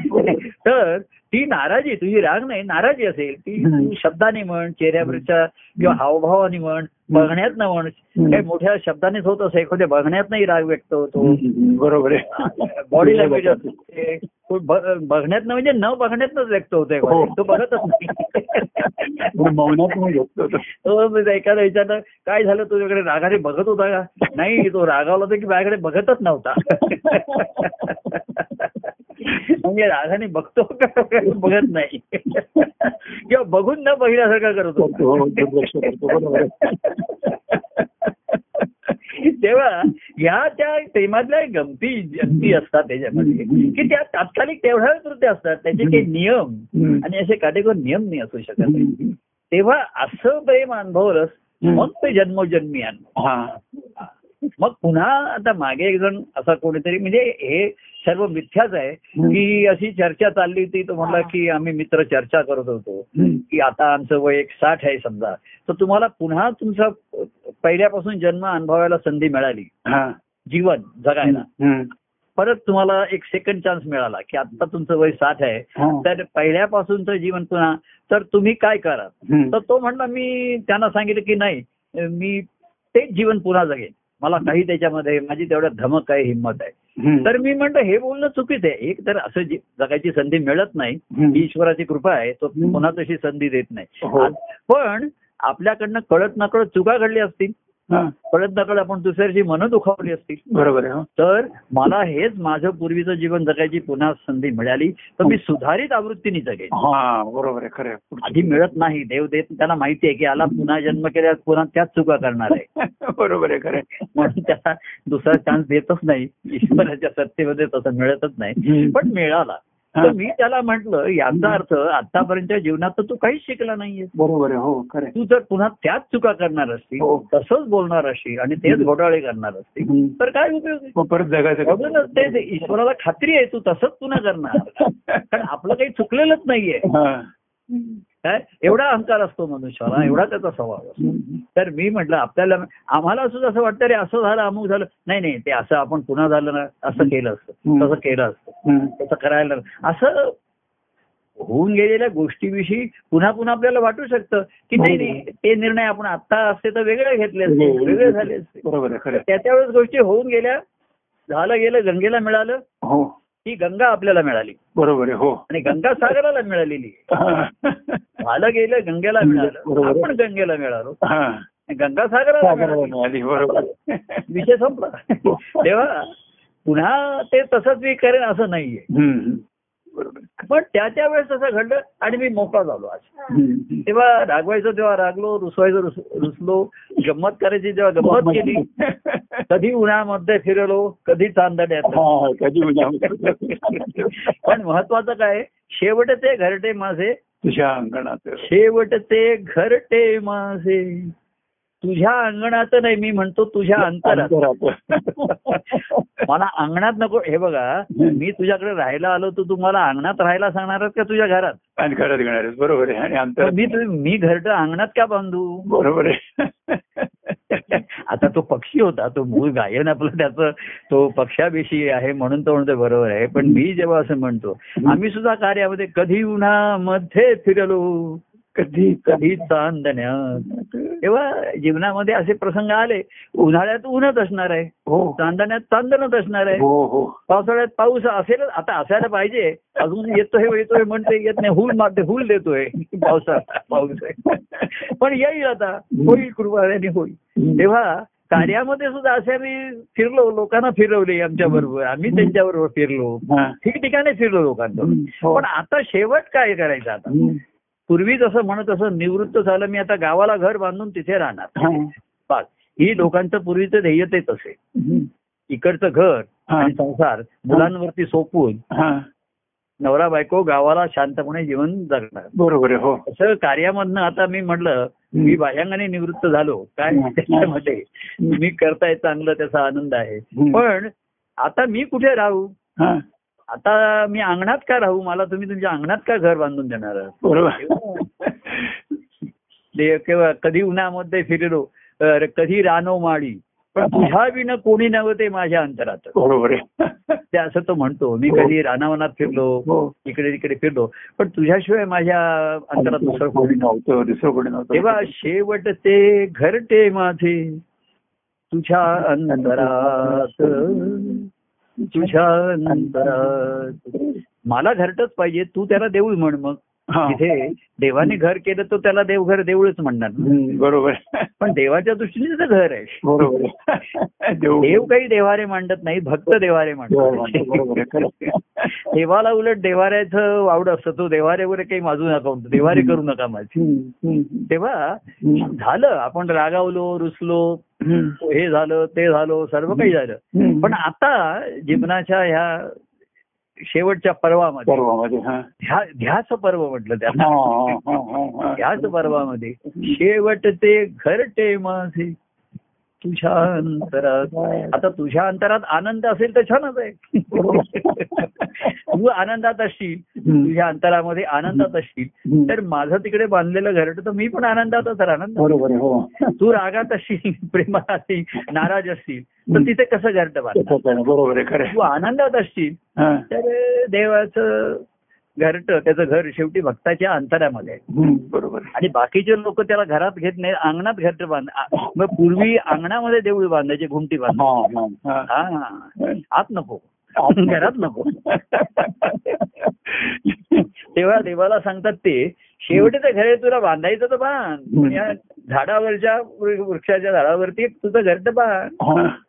तर ती नाराजी तुझी राग नाही नाराजी असेल ती शब्दाने म्हण, चेहऱ्यावरच्या किंवा हावभावाने म्हण, बघण्यात न म्हण, काही मोठ्या शब्दानेच होत असेल एखाद्या बघण्यात नाही राग व्यक्त होतो. बरोबर. बॉडी लँग्वेज असते बघण्यात न, म्हणजे न बघण्यातच व्यक्त होतो. एखादा तो बघतच नाही. एखादा विचारलं काय झालं तुझ्याकडे रागाने बघत होता का, नाही तो रागावला होता की माझ्याकडे बघतच नव्हता. म्हणजे रागाने बघतो का बघत नाही किंवा बघून न बघितल्यासारखा करत होतो. तेव्हा या त्या प्रेमातल्या गमती जमती असतात त्याच्यामध्ये की त्या तात्कालिक तेवढ्या कृत्य असतात, त्याचे काही नियम आणि असे काटेकोर नियम नाही असू शकत. तेव्हा असं प्रेम अनुभवलंस मग ते जन्मोजन्मी अनुभव. मग पुन्हा आता मागे एक जण असा कोणीतरी, म्हणजे हे सर्व मिथ्याच आहे की अशी चर्चा चालली होती. तो म्हटला की आम्ही मित्र चर्चा करत होतो की आता आमचं वय 60 आहे समजा, तर तुम्हाला पुन्हा तुमचा पहिल्यापासून जन्म अनुभवायला संधी मिळाली, जीवन जगायला परत तुम्हाला एक सेकंड चान्स मिळाला की आता तुमचं वय 60 आहे तर पहिल्यापासूनचं जीवन पुन्हा, तर तुम्ही काय करा. तर तो म्हटला मी त्यांना सांगितलं की नाही मी तेच जीवन पुन्हा जगेन, मला काही त्याच्यामध्ये माझी तेवढ्या धमक आहे हिंमत आहे. तर मी म्हणतो हे बोलणं चुकीचं आहे. एक तर असं जगायची संधी मिळत नाही, ईश्वराची कृपा आहे, तो पुन्हा तशी संधी देत नाही. पण आपल्याकडनं कळत नकळत चुका घडली असतील, कळत नकळत आपण दुसऱ्याची मन दुखावली असतील. बरोबर. तर मला हेच माझं पूर्वीचं जीवन जगायची पुन्हा संधी मिळाली तर मी सुधारित आवृत्तीने जगेन. बरोबर आहे. खरं. आधी मिळत नाही, देव देत, त्याला माहिती आहे की याला पुन्हा जन्म केल्यास पुन्हा त्याच चुका करणार आहे. बरोबर आहे. खरं. म्हणून त्याला दुसरा चान्स देतच नाही, ईश्वराच्या सत्तेमध्ये तसं मिळतच नाही. पण मिळाला तर मी त्याला म्हटलं याचा अर्थ आतापर्यंतच्या जीवनात तर तू काहीच शिकला नाहीये. बरोबर आहे. हो. खरं. तू जर पुन्हा त्याच चुका करणार असतील, तसंच बोलणार असतील आणि तेच घोटाळे करणार असतील तर काय उपयोग. परत जगायचं ते ईश्वराला खात्री आहे तू तसंच पुन्हा करणार, कारण आपलं काही चुकलेलंच नाहीये. काय एवढा अहंकार असतो मनुष्याला, एवढा त्याचा स्वभाव असतो. तर मी म्हटलं आपल्याला आम्हाला सुद्धा असं वाटतं रे असं झालं अमुक झालं, नाही नाही ते असं आपण पुन्हा झालं ना असं केलं असतं तसं केलं असतं तसं करायला, असं होऊन गेलेल्या गोष्टीविषयी पुन्हा पुन्हा आपल्याला वाटू शकतं की नाही ते निर्णय आपण आत्ता असते तर वेगळे घेतले असते, वेगळे झाले असते. बरोबर. त्यावेळेस गोष्टी होऊन गेल्या, झालं गेलं, गंगेला मिळालं, ही गंगा आपल्याला मिळाली. बरोबर आहे. हो. आणि गंगा सागराला मिळालेली, झालं गेलं गंगेला मिळालं, आपण गंगेला मिळालो, गंगा सागराला मिळाली. बरोबर. विषय संपला. तेव्हा पुन्हा ते तसंच मी करेन असं नाहीये. पण त्या वेळेस असं घडलं आणि मी मोकळा झालो आज. तेव्हा रागवायचं तेव्हा रागलो, रुसवायचं रुसलो, गंमत करायची तेव्हा गंमत केली. कधी उन्हामध्ये फिरलो, कधी चांदण्यात. पण महत्वाचं काय, शेवट ते घरटे माझे तुझ्या अंगणात, शेवट ते घरटे माझे तुझ्या अंगणात. नाही, मी म्हणतो तुझ्या अंतरात. मला अंगणात नको. हे बघा, मी तुझ्याकडे राहायला आलो तर तुम्हाला अंगणात राहायला सांगणार का तुझ्या घरात? घरात घेणार, बरोबर आहे. मी घरट अंगणात का बांधू? बरोबर आहे. आता तो पक्षी होता, तो मूळ गायन आपलं त्याचं, तो पक्षाविषयी आहे म्हणून तो म्हणतो बरोबर आहे. पण मी जेव्हा असं म्हणतो, आम्ही सुद्धा कार्यामध्ये कधी उन्हामध्ये फिरलो, कधी कधी चांदण्यात. तेव्हा जीवनामध्ये असे प्रसंग आले, उन्हाळ्यात उन्हत असणार आहे, चांदण्यात चांदणच असणार आहे, पावसाळ्यात पाऊस असेलच. आता असायला पाहिजे. अजून येतोय म्हणते, येत नाही, हुल मारते, हुल देतोय पावसात, पाऊस आहे पण येईल, आता होईल, कृपाने होईल. तेव्हा कार्यामध्ये सुद्धा असे आम्ही फिरलो, लोकांना फिरवले आमच्या बरोबर, आम्ही त्यांच्याबरोबर फिरलो, ठिकठिकाणी फिरलो लोकांबरोबर. पण आता शेवट काय करायचं? आता पूर्वी जसं म्हणत असं निवृत्त झालं मी, आता गावाला घर बांधून तिथे राहणार. ही लोकांचं पूर्वीचं ध्येय तेच असे, इकडचं घर आणि संसार मुलांवरती सोपून नवरा बायको गावाला शांतपणे जीवन जगणार. बरोबर आहे. हो, असं कार्यामधनं आता मी म्हटलं मी बाह्यांगाने निवृत्त झालो, काय त्याच्यामध्ये मी करताय चांगलं, त्याचा आनंद आहे. पण आता मी कुठे राहू? आता मी अंगणात का राहू? मला तुम्ही तुमच्या अंगणात का घर बांधून देणार? बरोबर. कधी उन्हामध्ये फिरलो, कधी रानो माळी, पण तुझ्या विना कोणी नव्हे ते माझ्या अंतरात. बरोबर आहे. ते असं तो म्हणतो, मी कधी रानावनात फिरलो, इकडे तिकडे फिरलो, पण तुझ्याशिवाय माझ्या अंतरात दुसरं कोणी नव्हतं, दुसरं कोणी नव्हतं. तेव्हा शेवट ते घरटे माझे तुझ्या अंतरात, तुझ्या अंतरात. मला घरटच पाहिजे, तू त्याला देऊळ म्हण. मग तिथे देवाने घर केलं तर त्याला देवघर, देऊळच म्हणणार. बरोबर. पण देवाच्या दृष्टीने त्याचं घर आहे. बरोबर. देव काही देवारे मांडत नाही, भक्त देवारे मांडतो. देवाला उलट देवाऱ्याचं वावड असतं, तो देवारे वगैरे काही माजू नका, देवारे करू नका माझी. तेव्हा झालं, आपण रागावलो, रुसलो, हे झालं, ते झालं, सर्व काही झालं. पण आता जीवनाच्या ह्या शेवटच्या पर्वामध्ये, ध्यास पर्व म्हटलं त्याला, ध्यास पर्वामध्ये शेवट ते घरटे माझे तुझ्या अंतरात. आता तुझ्या अंतरात आनंद असेल तर छानच आहे. तू आनंदात असशील, तुझ्या अंतरामध्ये आनंदात असशील, तर माझं तिकडे बांधलेलं घरट तर मी पण आनंदातच राहणार. तू रागात असशील, प्रेमात असशील, नाराज असशील, तर तिथे कसं घरट बांधणार? बरोबर आहे. तू आनंदात असशील तर देवाचं घरट, त्याचं घर शेवटी भक्ताच्या अंतरामध्ये आहे. बरोबर. आणि बाकीचे लोक त्याला घरात घेत नाही, अंगणात घरट बांध. मग पूर्वी अंगणामध्ये देऊळ बांधायचे, घुमटी बांधायची, आत नको, घरात नको. तेव्हा देवाला सांगतात ते, शेवटी ते घर तुला बांधायचं तर बांध, या झाडावरच्या वृक्षाच्या झाडावरती तुझं घरट बांध.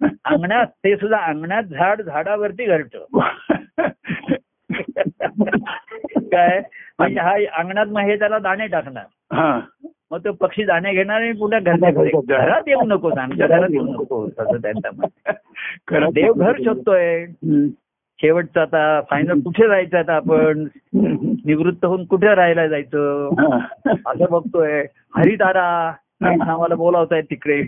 अंगणात ते सुद्धा, अंगणात झाड, झाडावरती घरट. काय म्हणजे हा अंगणात मग हे त्याला दाणे टाकणार, मग तो पक्षी दाणे घेणार आणि पुन्हा घरात येऊ नको, आमच्या घरात येऊ नको. तसं त्यांचा देवघर शोधतोय शेवटचा. आता फायनल कुठे जायचं? आता आपण निवृत्त होऊन कुठे राहायला जायचं असं बघतोय. हरितारा आम्हाला बोलावतायत तिकडे.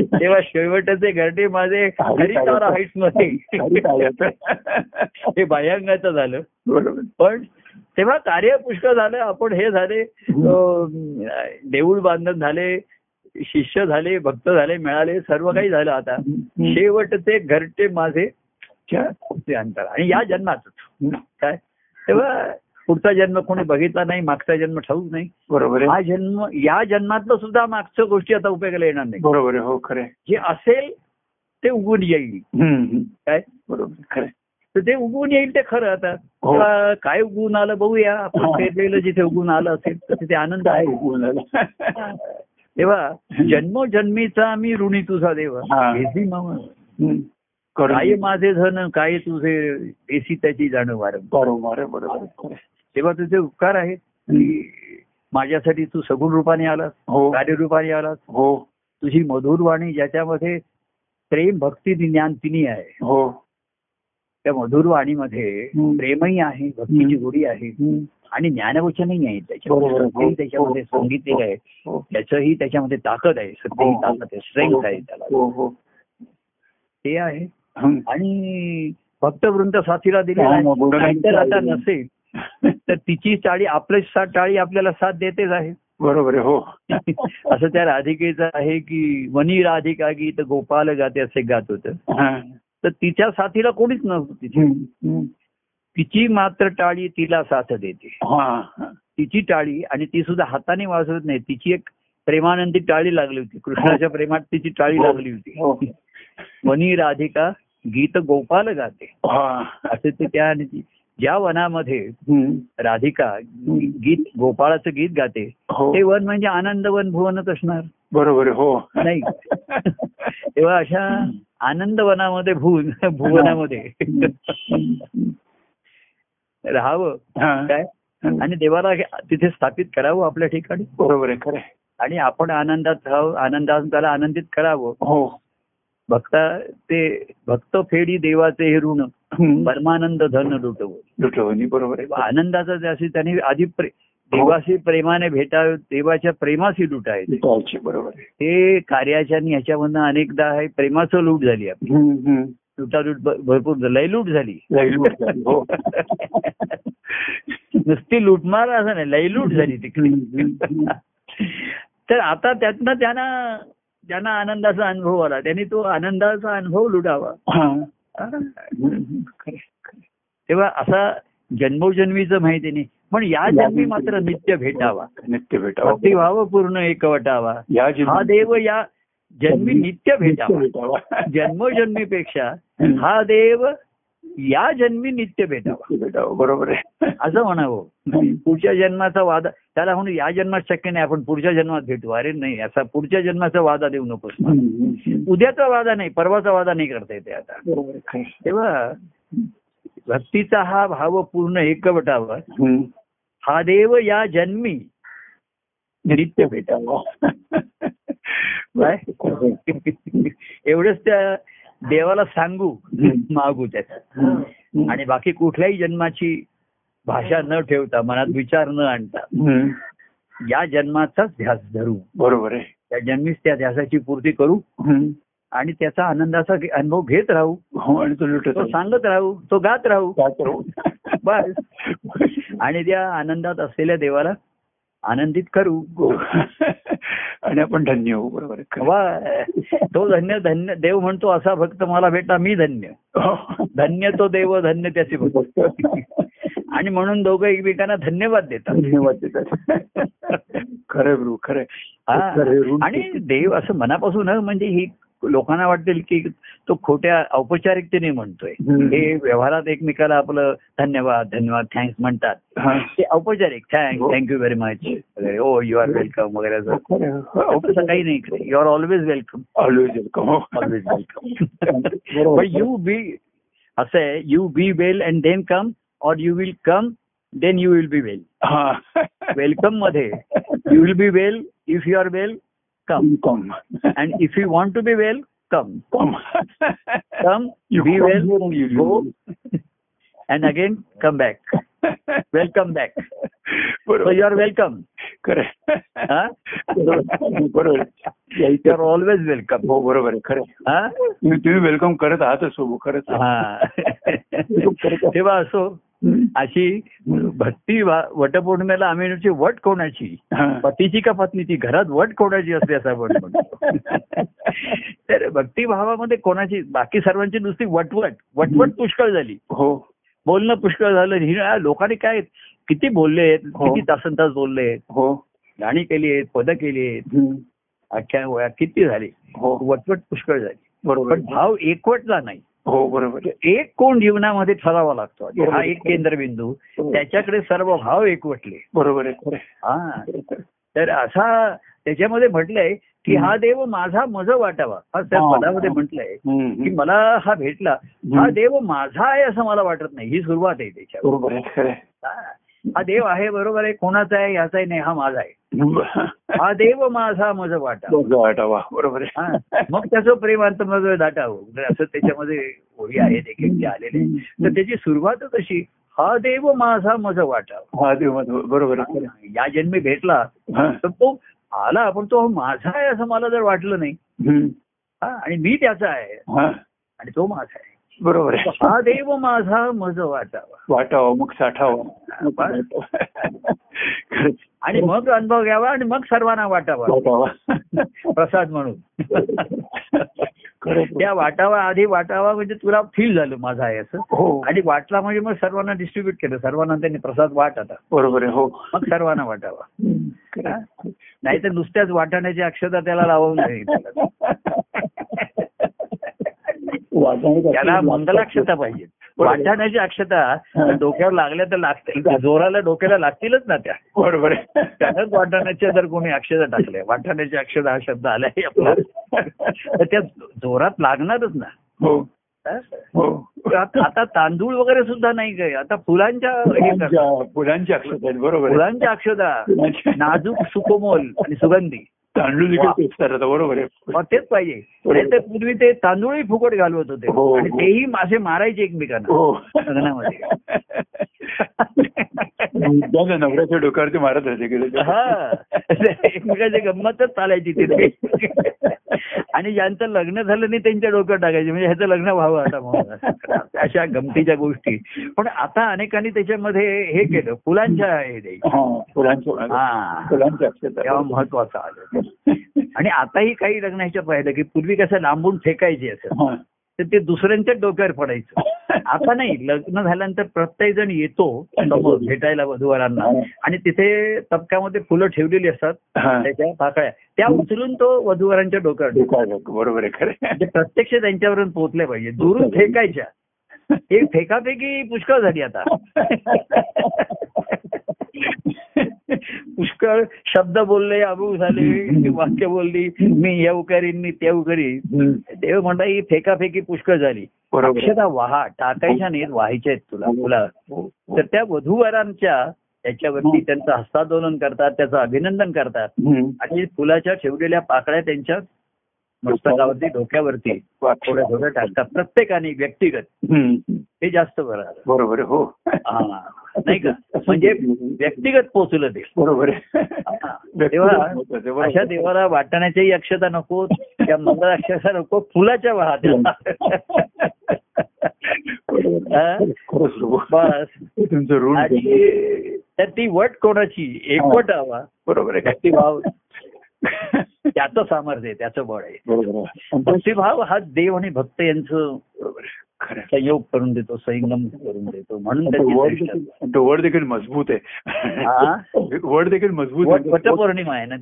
तेव्हा शेवटचे घरटे माझे हरितारा हाईट्स मध्ये. हे बाह्यांगाचं झालं. पण तेव्हा कार्य पुष्कळ झालं. आपण हे झाले, देऊळ बांधण झाले, शिष्य झाले, भक्त झाले, मिळाले, सर्व काही झालं. आता शेवट ते घरटे माझे अंतर, आणि या जन्माच काय. तेव्हा पुढचा जन्म कोणी बघितला नाही, मागचा जन्म ठाऊक नाही. बरोबर. हा जन्म, या जन्मातलं सुद्धा मागच्या गोष्टी आता उपयोगाला येणार नाही. बरोबर. हो, खरे. जे असेल ते उगवून येईल. काय? बरोबर, खरे. तर ते उगवून येईल ते खरं. आता काय उगवून आलं बघूया. आपण पेरलेलं जिथे उगवून आलं असेल तर तिथे आनंद आहे उगवून आला. तेव्हा जन्मोजन्मीचा मी ऋणी तुझा देवा. काय माझे धन काय तुझे देशी त्याची जाणं वारंवार. बरोबर. तेव्हा तुझे उपकार आहेत की माझ्यासाठी तू सगुण रूपाने आलास, कार्यरूपाने आलास. हो. तुझी मधुर वाणी ज्याच्यामध्ये प्रेम भक्ती ज्ञान तिन्ही आहे. हो. त्या मधुर वाणीमध्ये प्रेमही आहे, भक्तीची गोडी आहे आणि ज्ञानवचनही आहे त्याच्यामध्ये. त्याच्यामध्ये सांगितलेलं आहे त्याचंही त्याच्यामध्ये ताकद आहे, सत्यही ताकद आहे, स्ट्रेंथ आहे त्याला, ते आहे. आणि भक्तवृंद साथीला दिलेला आता नसेल तर तिची टाळी आपली टाळी आपल्याला साथ देतेच आहे. बरोबर आहे. हो. असं त्या राधिकेचं आहे की वनी राधिका गीत गोपाल गाते असे गात होतं. तर तिच्या साथीला कोणीच नव्हतं, तिची मात्र टाळी तिला साथ देते. तिची टाळी आणि ती सुद्धा हाताने वाजवत नाही, तिची एक प्रेमानंदी टाळी लागली होती, कृष्णाच्या प्रेमात तिची टाळी लागली होती. वनी राधिका गीत गोपाल गाते असे ते त्या, ज्या वनामध्ये राधिका गीत गोपाळाचं गीत गाते ते वन म्हणजे आनंदवन भुवनच असणार. बरोबर. हो. नाही तेव्हा अशा आनंदवनामध्ये भुवनामध्ये राहावं काय आणि देवाला तिथे स्थापित करावं आपल्या ठिकाणी. बरोबर आहे. खरं. आणि आपण आनंदात राहावं, आनंदात त्याला आनंदित करावं. हो. भक्ता ते भक्त फेडी देवाचे हे ऋण परमानंद धन लुटवणी. बरोबर आहे. आनंदाचा जशी त्यांनी आधी देवाशी प्रेमाने भेटावे, देवाच्या प्रेमाशी लुटायचे. बरोबर. हे कार्याच्या ह्याच्यामधनं अनेकदा आहे प्रेमाचं लूट झाली आपली, लुटालूट भरपूर लयलूट झाली. नुसती लूटमार असं नाही, लयलूट झाली तिकडे. तर आता त्यातनं त्यांना आनंदाचा अनुभव आला, त्यांनी तो आनंदाचा अनुभव लुटावा. तेव्हा असा जन्मोजन्मीचं माहिती नाही, पण या जन्मी मात्र नित्य भेटावा, नित्य भेटावा, भक्ती व्हावं पूर्ण एक वटावा हा देव, या जन्मी नित्य भेटावा. जन्मोजन्मीपेक्षा हा देव या जन्मी नित्य भेटावा. भेटावा. बरोबर आहे. असं म्हणावं. पुढच्या जन्माचा वादा त्याला म्हणून या जन्मात शक्य नाही, आपण पुढच्या जन्मात भेटू, अरे नाही असा पुढच्या जन्माचा वादा देऊ नकोस, उद्याचा वादा नाही, परवाचा वादा नाही करता येते आता. तेव्हा भक्तीचा हा भाव पूर्ण एकवटावा हा देव या जन्मी नित्य भेटावा. एवढंच त्या देवाला सांगू मागू त्याचा, आणि बाकी कुठल्याही जन्माची भाषा न ठेवता, मनात विचार न आणता या जन्माचाच ध्यास धरू. बरोबर आहे. त्या जन्मीच त्या ध्यासाची पूर्ती करू आणि त्याचा आनंदाचा अनुभव घेत राहू आणि तो सांगत राहू, तो गात राहू बस. आणि त्या आनंदात असलेल्या देवाला आनंदित करू आणि आपण धन्य होऊ. बरोबर. तो धन्य धन्य देव म्हणतो असा भक्त मला भेटला मी धन्य. धन्य तो देव धन्य त्याचे भक्त. आणि म्हणून दोघं एकमेकांना धन्यवाद देतात. धन्यवाद देतात. खरं गुरु. खरं. हा. आणि देव असं मनापासून म्हणजे ही लोकांना वाटेल की तो खोट्या औपचारिकतेने म्हणतोय, हे व्यवहारात एकमेकाला आपलं धन्यवाद धन्यवाद थँक्स म्हणतात ते औपचारिक, थँक्स थँक्यू व्हेरी मच वगैरे, ओ यू आर वेलकम वगैरे असं काही नाही. You are always welcome, always welcome, always welcome. But you be असं आहे, you be well and then come, or you will come then you will be well. Welcome मध्ये you will be well if you are well come, come, and if you want to be well come, come, come, you be come well, you go and again come back, welcome back. So you are welcome. Correct. Huh? Correct. You are always welcome. हो. बरोबर आहे. खरं. हा तुम्ही welcome करत आहात असो. खरंच. हा. तेव्हा असो अशी भक्ती वटपौर्णिमेला आम्ही म्हणजे वट कोणाची, पतीची का पत्नीची, घरात वट कोणाची असते असा वट म्हणतो. तर भक्तीभावामध्ये कोणाची, बाकी सर्वांची नुसती वटवट वटवट पुष्कळ झाली. हो. बोलणं पुष्कळ झालं. हिरा लोकांनी काय किती बोलले आहेत, किती तासन तास बोलले आहेत. हो. गाणी केली आहेत, पदं केली आहेत, अख्ख्या वया किती झाली. हो. वटवट पुष्कळ झाली. बरोबर. पण भाव एकवटला नाही. हो. बरोबर. एक कोण जीवनामध्ये ठरावा लागतो, हा एक केंद्रबिंदू, त्याच्याकडे सर्व भाव एकवटले. बरोबर आहे. हा. तर असा त्याच्यामध्ये म्हटलंय की हा देव माझा मज वाटावा. हा पदामध्ये म्हटलंय की मला हा भेटला हा देव माझा आहे असं मला वाटत नाही. ही सुरुवात आहे त्याच्यावर. हा देव आहे बरोबर आहे, कोणाचा आहे याचाही नाही, हा माझा आहे. हा देव माझा मज वाटावा बरोबर आहे, मग त्याचं प्रेमांत मज दाटावं असं त्याच्यामध्ये ओळी आहेत एक आलेले. तर त्याची सुरुवातच अशी, हा देव माझा मज वाटावा. हा देव बरोबर आहे, या जन्मी भेटला तर तो आला पण तो माझा आहे असं मला जर वाटलं नाही, आणि मी त्याचा आहे आणि तो माझा आहे बरोबर आहे. हा देव माझा मज वाटावा वाटावा मग साठावा आणि मग अनुभव घ्यावा आणि मग सर्वांना वाटावा प्रसाद म्हणून. त्या वाटावा आधी वाटावा म्हणजे तुला फील झालं माझा आहे असं, आणि वाटला म्हणजे मग सर्वांना डिस्ट्रीब्युट केलं, सर्वांना त्यांनी प्रसाद वाट आता बरोबर आहे. हो मग सर्वांना वाटावा, नाही तर नुसत्याच वाटण्याच्या अक्षता त्याला लावून त्याला मंगलाक्षता पाहिजे. वाटण्याच्या अक्षता डोक्यावर लागल्या तर लागतील, जोराला डोक्याला लागतीलच ना त्या बरोबर. त्यानंच वाटण्याच्या जर कोणी अक्षता टाकल्या, वाटण्याच्या अक्षता हा शब्द आलाय आपला, तर त्या जोरात लागणारच ना. हो आता तांदूळ वगैरे सुद्धा नाही काय, आता फुलांच्या अक्षता बरोबर, फुलांच्या अक्षता नाजूक सुकोमोल आणि सुगंधी तांदूळ बरोबर आहे, तेच पाहिजे. पूर्वी ते तांदूळही फुकट घालवत होते आणि तेही मासे मारायचे एकमेकांना लग्नामध्ये, नवऱ्याच्या डोक्यावरती मारत होते. हा एकमेकांची गंमतच चालायची तिथे, आणि ज्यांचं लग्न झालं नाही त्यांच्या डोक्यावर टाकायचे म्हणजे ह्याचं लग्न व्हावं आता म्हणून, अशा गमतीच्या गोष्टी. पण आता अनेकांनी त्याच्यामध्ये हे केलं, फुलांच्या हे द्यायच्या महत्वाचं आलं. आणि आताही काही लग्नाच्या पाहिलं की पूर्वी कसं लांबून फेकायचे असं, तर ते दुसऱ्यांच्या डोक्यावर पडायचं. आता नाही, लग्न झाल्यानंतर प्रत्येक जण येतो समोर भेटायला वधूवरांना, आणि तिथे तबक्यामध्ये फुलं ठेवलेली असतात त्याच्या पाकळ्या, त्या उचलून तो वधूवरांच्या डोक्यावर बरोबर आहे. खरं प्रत्यक्ष त्यांच्यावर पोहोचल्या पाहिजे, दुरून फेकायच्या. हे फेकाफेकी पुष्कळ झाली आता, पुष्कळ शब्द बोलले, अबू झाले, वाक्य बोलली, मी येऊ करीन मी तेऊ करीन. देव म्हणता ही फेकाफेकी पुष्कळ झाली. अक्षता वाहा, टाकायच्या नाहीत, व्हायच्या आहेत तुला मुला. तर त्या वधूवरांच्या त्याच्यावरती त्यांचं हस्तांदोलन करतात, त्याचं अभिनंदन करतात, आणि फुलाच्या ठेवलेल्या पाकळ्या त्यांच्या मस्तकावरती डोक्यावरती थोड्या थोड्या टाकतात प्रत्येकाने व्यक्तिगत. हे जास्त बरं बरोबर. हो हा नाही का, म्हणजे व्यक्तिगत पोहोचलं ते बरोबर. तेव्हा अशा देवाला वाटण्याच्याही अक्षता नको, त्या मंगळ अक्षता नको, फुलाच्या वाहत्या बस तुमचं ऋण. तर ती वट कोणाची, एकवट हवा बरोबर, भक्तिभाव त्याचं सामर्थ्य आहे, त्याचं बळ आहे. भक्तिभाव हा देव आणि भक्त यांचं संयोग करून देतो, संयम करून देतो, म्हणून वड देखील मजबूत आहे. वड देखील मजबूत, वटपौर्णिमा आहे ना,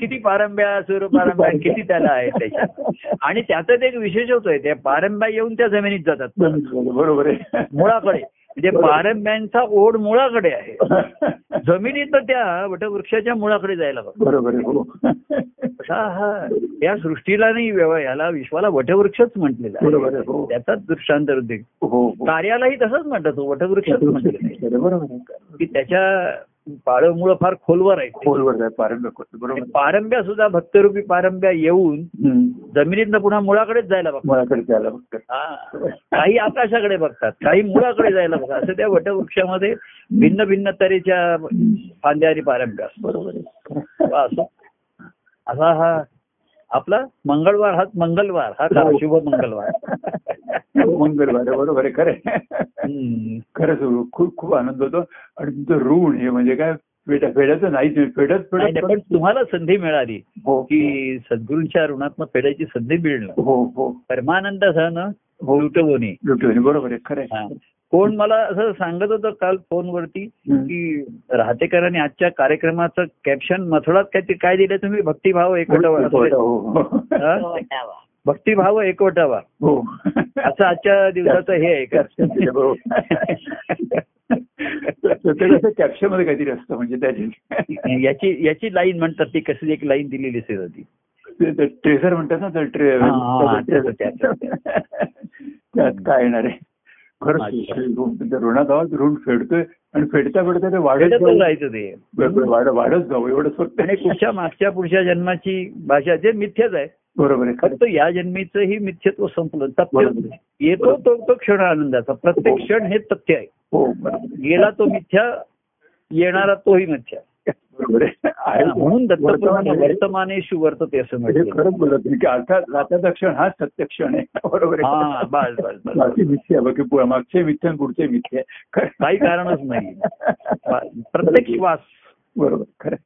किती पारंब्या सूर्यपारंब्या किती त्याला आहे त्याच्या. आणि त्याचं एक विशेष होतोय, त्या पारंब्या येऊन त्या जमिनीत जातात बरोबर आहे, मुळाकडे. म्हणजे पारंब्यांचा ओढ मुळाकडे आहे, जमिनीत तर त्या वटवृक्षाच्या मुळाकडे जायला बरोबर. हा या सृष्टीला नाही व्यवहार, याला विश्वाला वटवृक्षच म्हटलेला बरोबर. त्याचाच दृष्टांत कार्यालाही तसंच म्हणतात, तो वटवृक्षच म्हटलेला बरोबर, की त्याच्या पाळमुळं फार खोलवर आहे, खोलवर पारंब्या. पारंब्या सुद्धा भक्तरूपी पारंब्या येऊन जमिनीतनं पुन्हा मुळाकडेच जायला बघतात. काही आकाशाकडे बघतात, काही मुळाकडे जायला बघतात, असं त्या वटवृक्षामध्ये भिन्न भिन्न तऱ्हेच्या फांद्या आणि पारंब्या बरोबर. असा हा आपला मंगळवार, हा मंगलवार हा का शुभ मंगलवार मंगलवार बरोबर आहे. खरं खरंच खूप खूप आनंद होतो. आणि तुमचं ऋण हे म्हणजे काय, फेडायचं नाहीच, फेडत पण तुम्हाला संधी मिळाली की सद्गुरूंच्या ऋणातून फेडायची संधी मिळणं. हो हो परमानंद सहन लुटवणे लुटवणे बरोबर आहे. खरं कोण मला असं सांगत होतं काल फोनवरती की राहतेकरांनी आजच्या कार्यक्रमाचं कॅप्शन मथोडात काय दिलं तुम्ही, भक्तिभाव एकवटावा भक्तिभाव एकवटावा हो असं आजच्या दिवसाचं हे आहे का? कॅप्शनमध्ये काहीतरी असतं म्हणजे त्याची याची लाईन म्हणतात ती कसली एक लाईन दिलेली असेल होती ट्रेझर म्हणतात ना तर त्यात काय येणार आहे खरंच ऋणाधावात ऋण फेडतोय आणि फेडता फेडता ते वाढतच जायचं ते वाढत जाऊ एवढं फक्त पुढच्या मागच्या पुढच्या जन्माची भाषा जे मिथ्याच आहे बरोबर आहे खरं तर या जन्मीचं ही मिथ्यत्व संपलं तथ्य येतो तो क्षण आनंदाचा प्रत्येक क्षण हे तथ्य आहे हो गेला तो मिथ्या येणारा तोही मिथ्या बरोबर आहे म्हणून दत्तप्रमाणे वर्तमानेषु वर्तते असं म्हणजे खरंच बोलत की अर्थात आताचा क्षण हा सत्य क्षण आहे बरोबर आहे बस बस बाकी मिथ्या बाकी मागचे मिथ्या पुढचे मिथ्या काही कारणच नाही प्रत्येक श्वास बरोबर खरं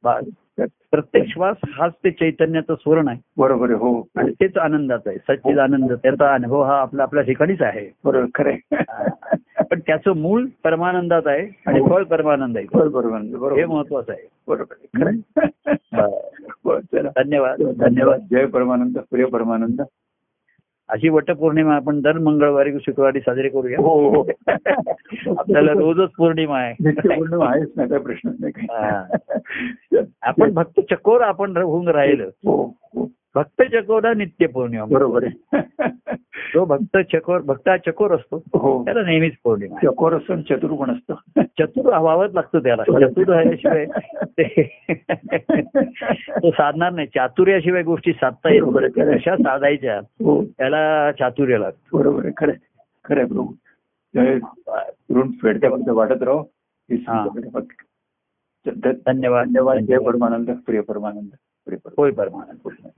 प्रत्येक श्वास हाच ते चैतन्याचं स्वरण आहे बरोबर हो आणि तेच आनंदाचं आहे सच्चिद आनंद त्याचा अनुभव हा आपला आपल्या ठिकाणीच आहे बरोबर खरं पण त्याचं मूळ परमानंदात आहे आणि फळ परमानंद आहे बरोबर हे महत्वाचं आहे बरोबर खरं धन्यवाद धन्यवाद जय परमानंद प्रिय परमानंद अशी वटपौर्णिमा आपण दर मंगळवारी शुक्रवारी साजरी करूया हो आपल्याला रोजच पौर्णिमा आहे पौर्णिमा आहेच नाही काही प्रश्नच नाही आपण भक्त चकोर आपण होऊन राहिलं हो भक्त चकोरा नित्य पौर्णिमा बरोबर आहे तो भक्त चकोर भक्ता चकोर असतो त्याला नेहमीच पौर्णिमा चकोर असतो आणि चतुर पण असतो चतुर व्हावंच लागतो त्याला चतुर ह्याशिवाय तो साधणार नाही चातुर्याशिवाय गोष्टी साधता येत अशा साधायच्या त्याला चातुर्य लागतं बरोबर आहे खरं खरं आहे प्रभू ऋण फेडत्या फक्त वाटत राहो धन्यवाद धन्यवाद जय परमानंद प्रिय परमानंद प्रिय होय परमानंद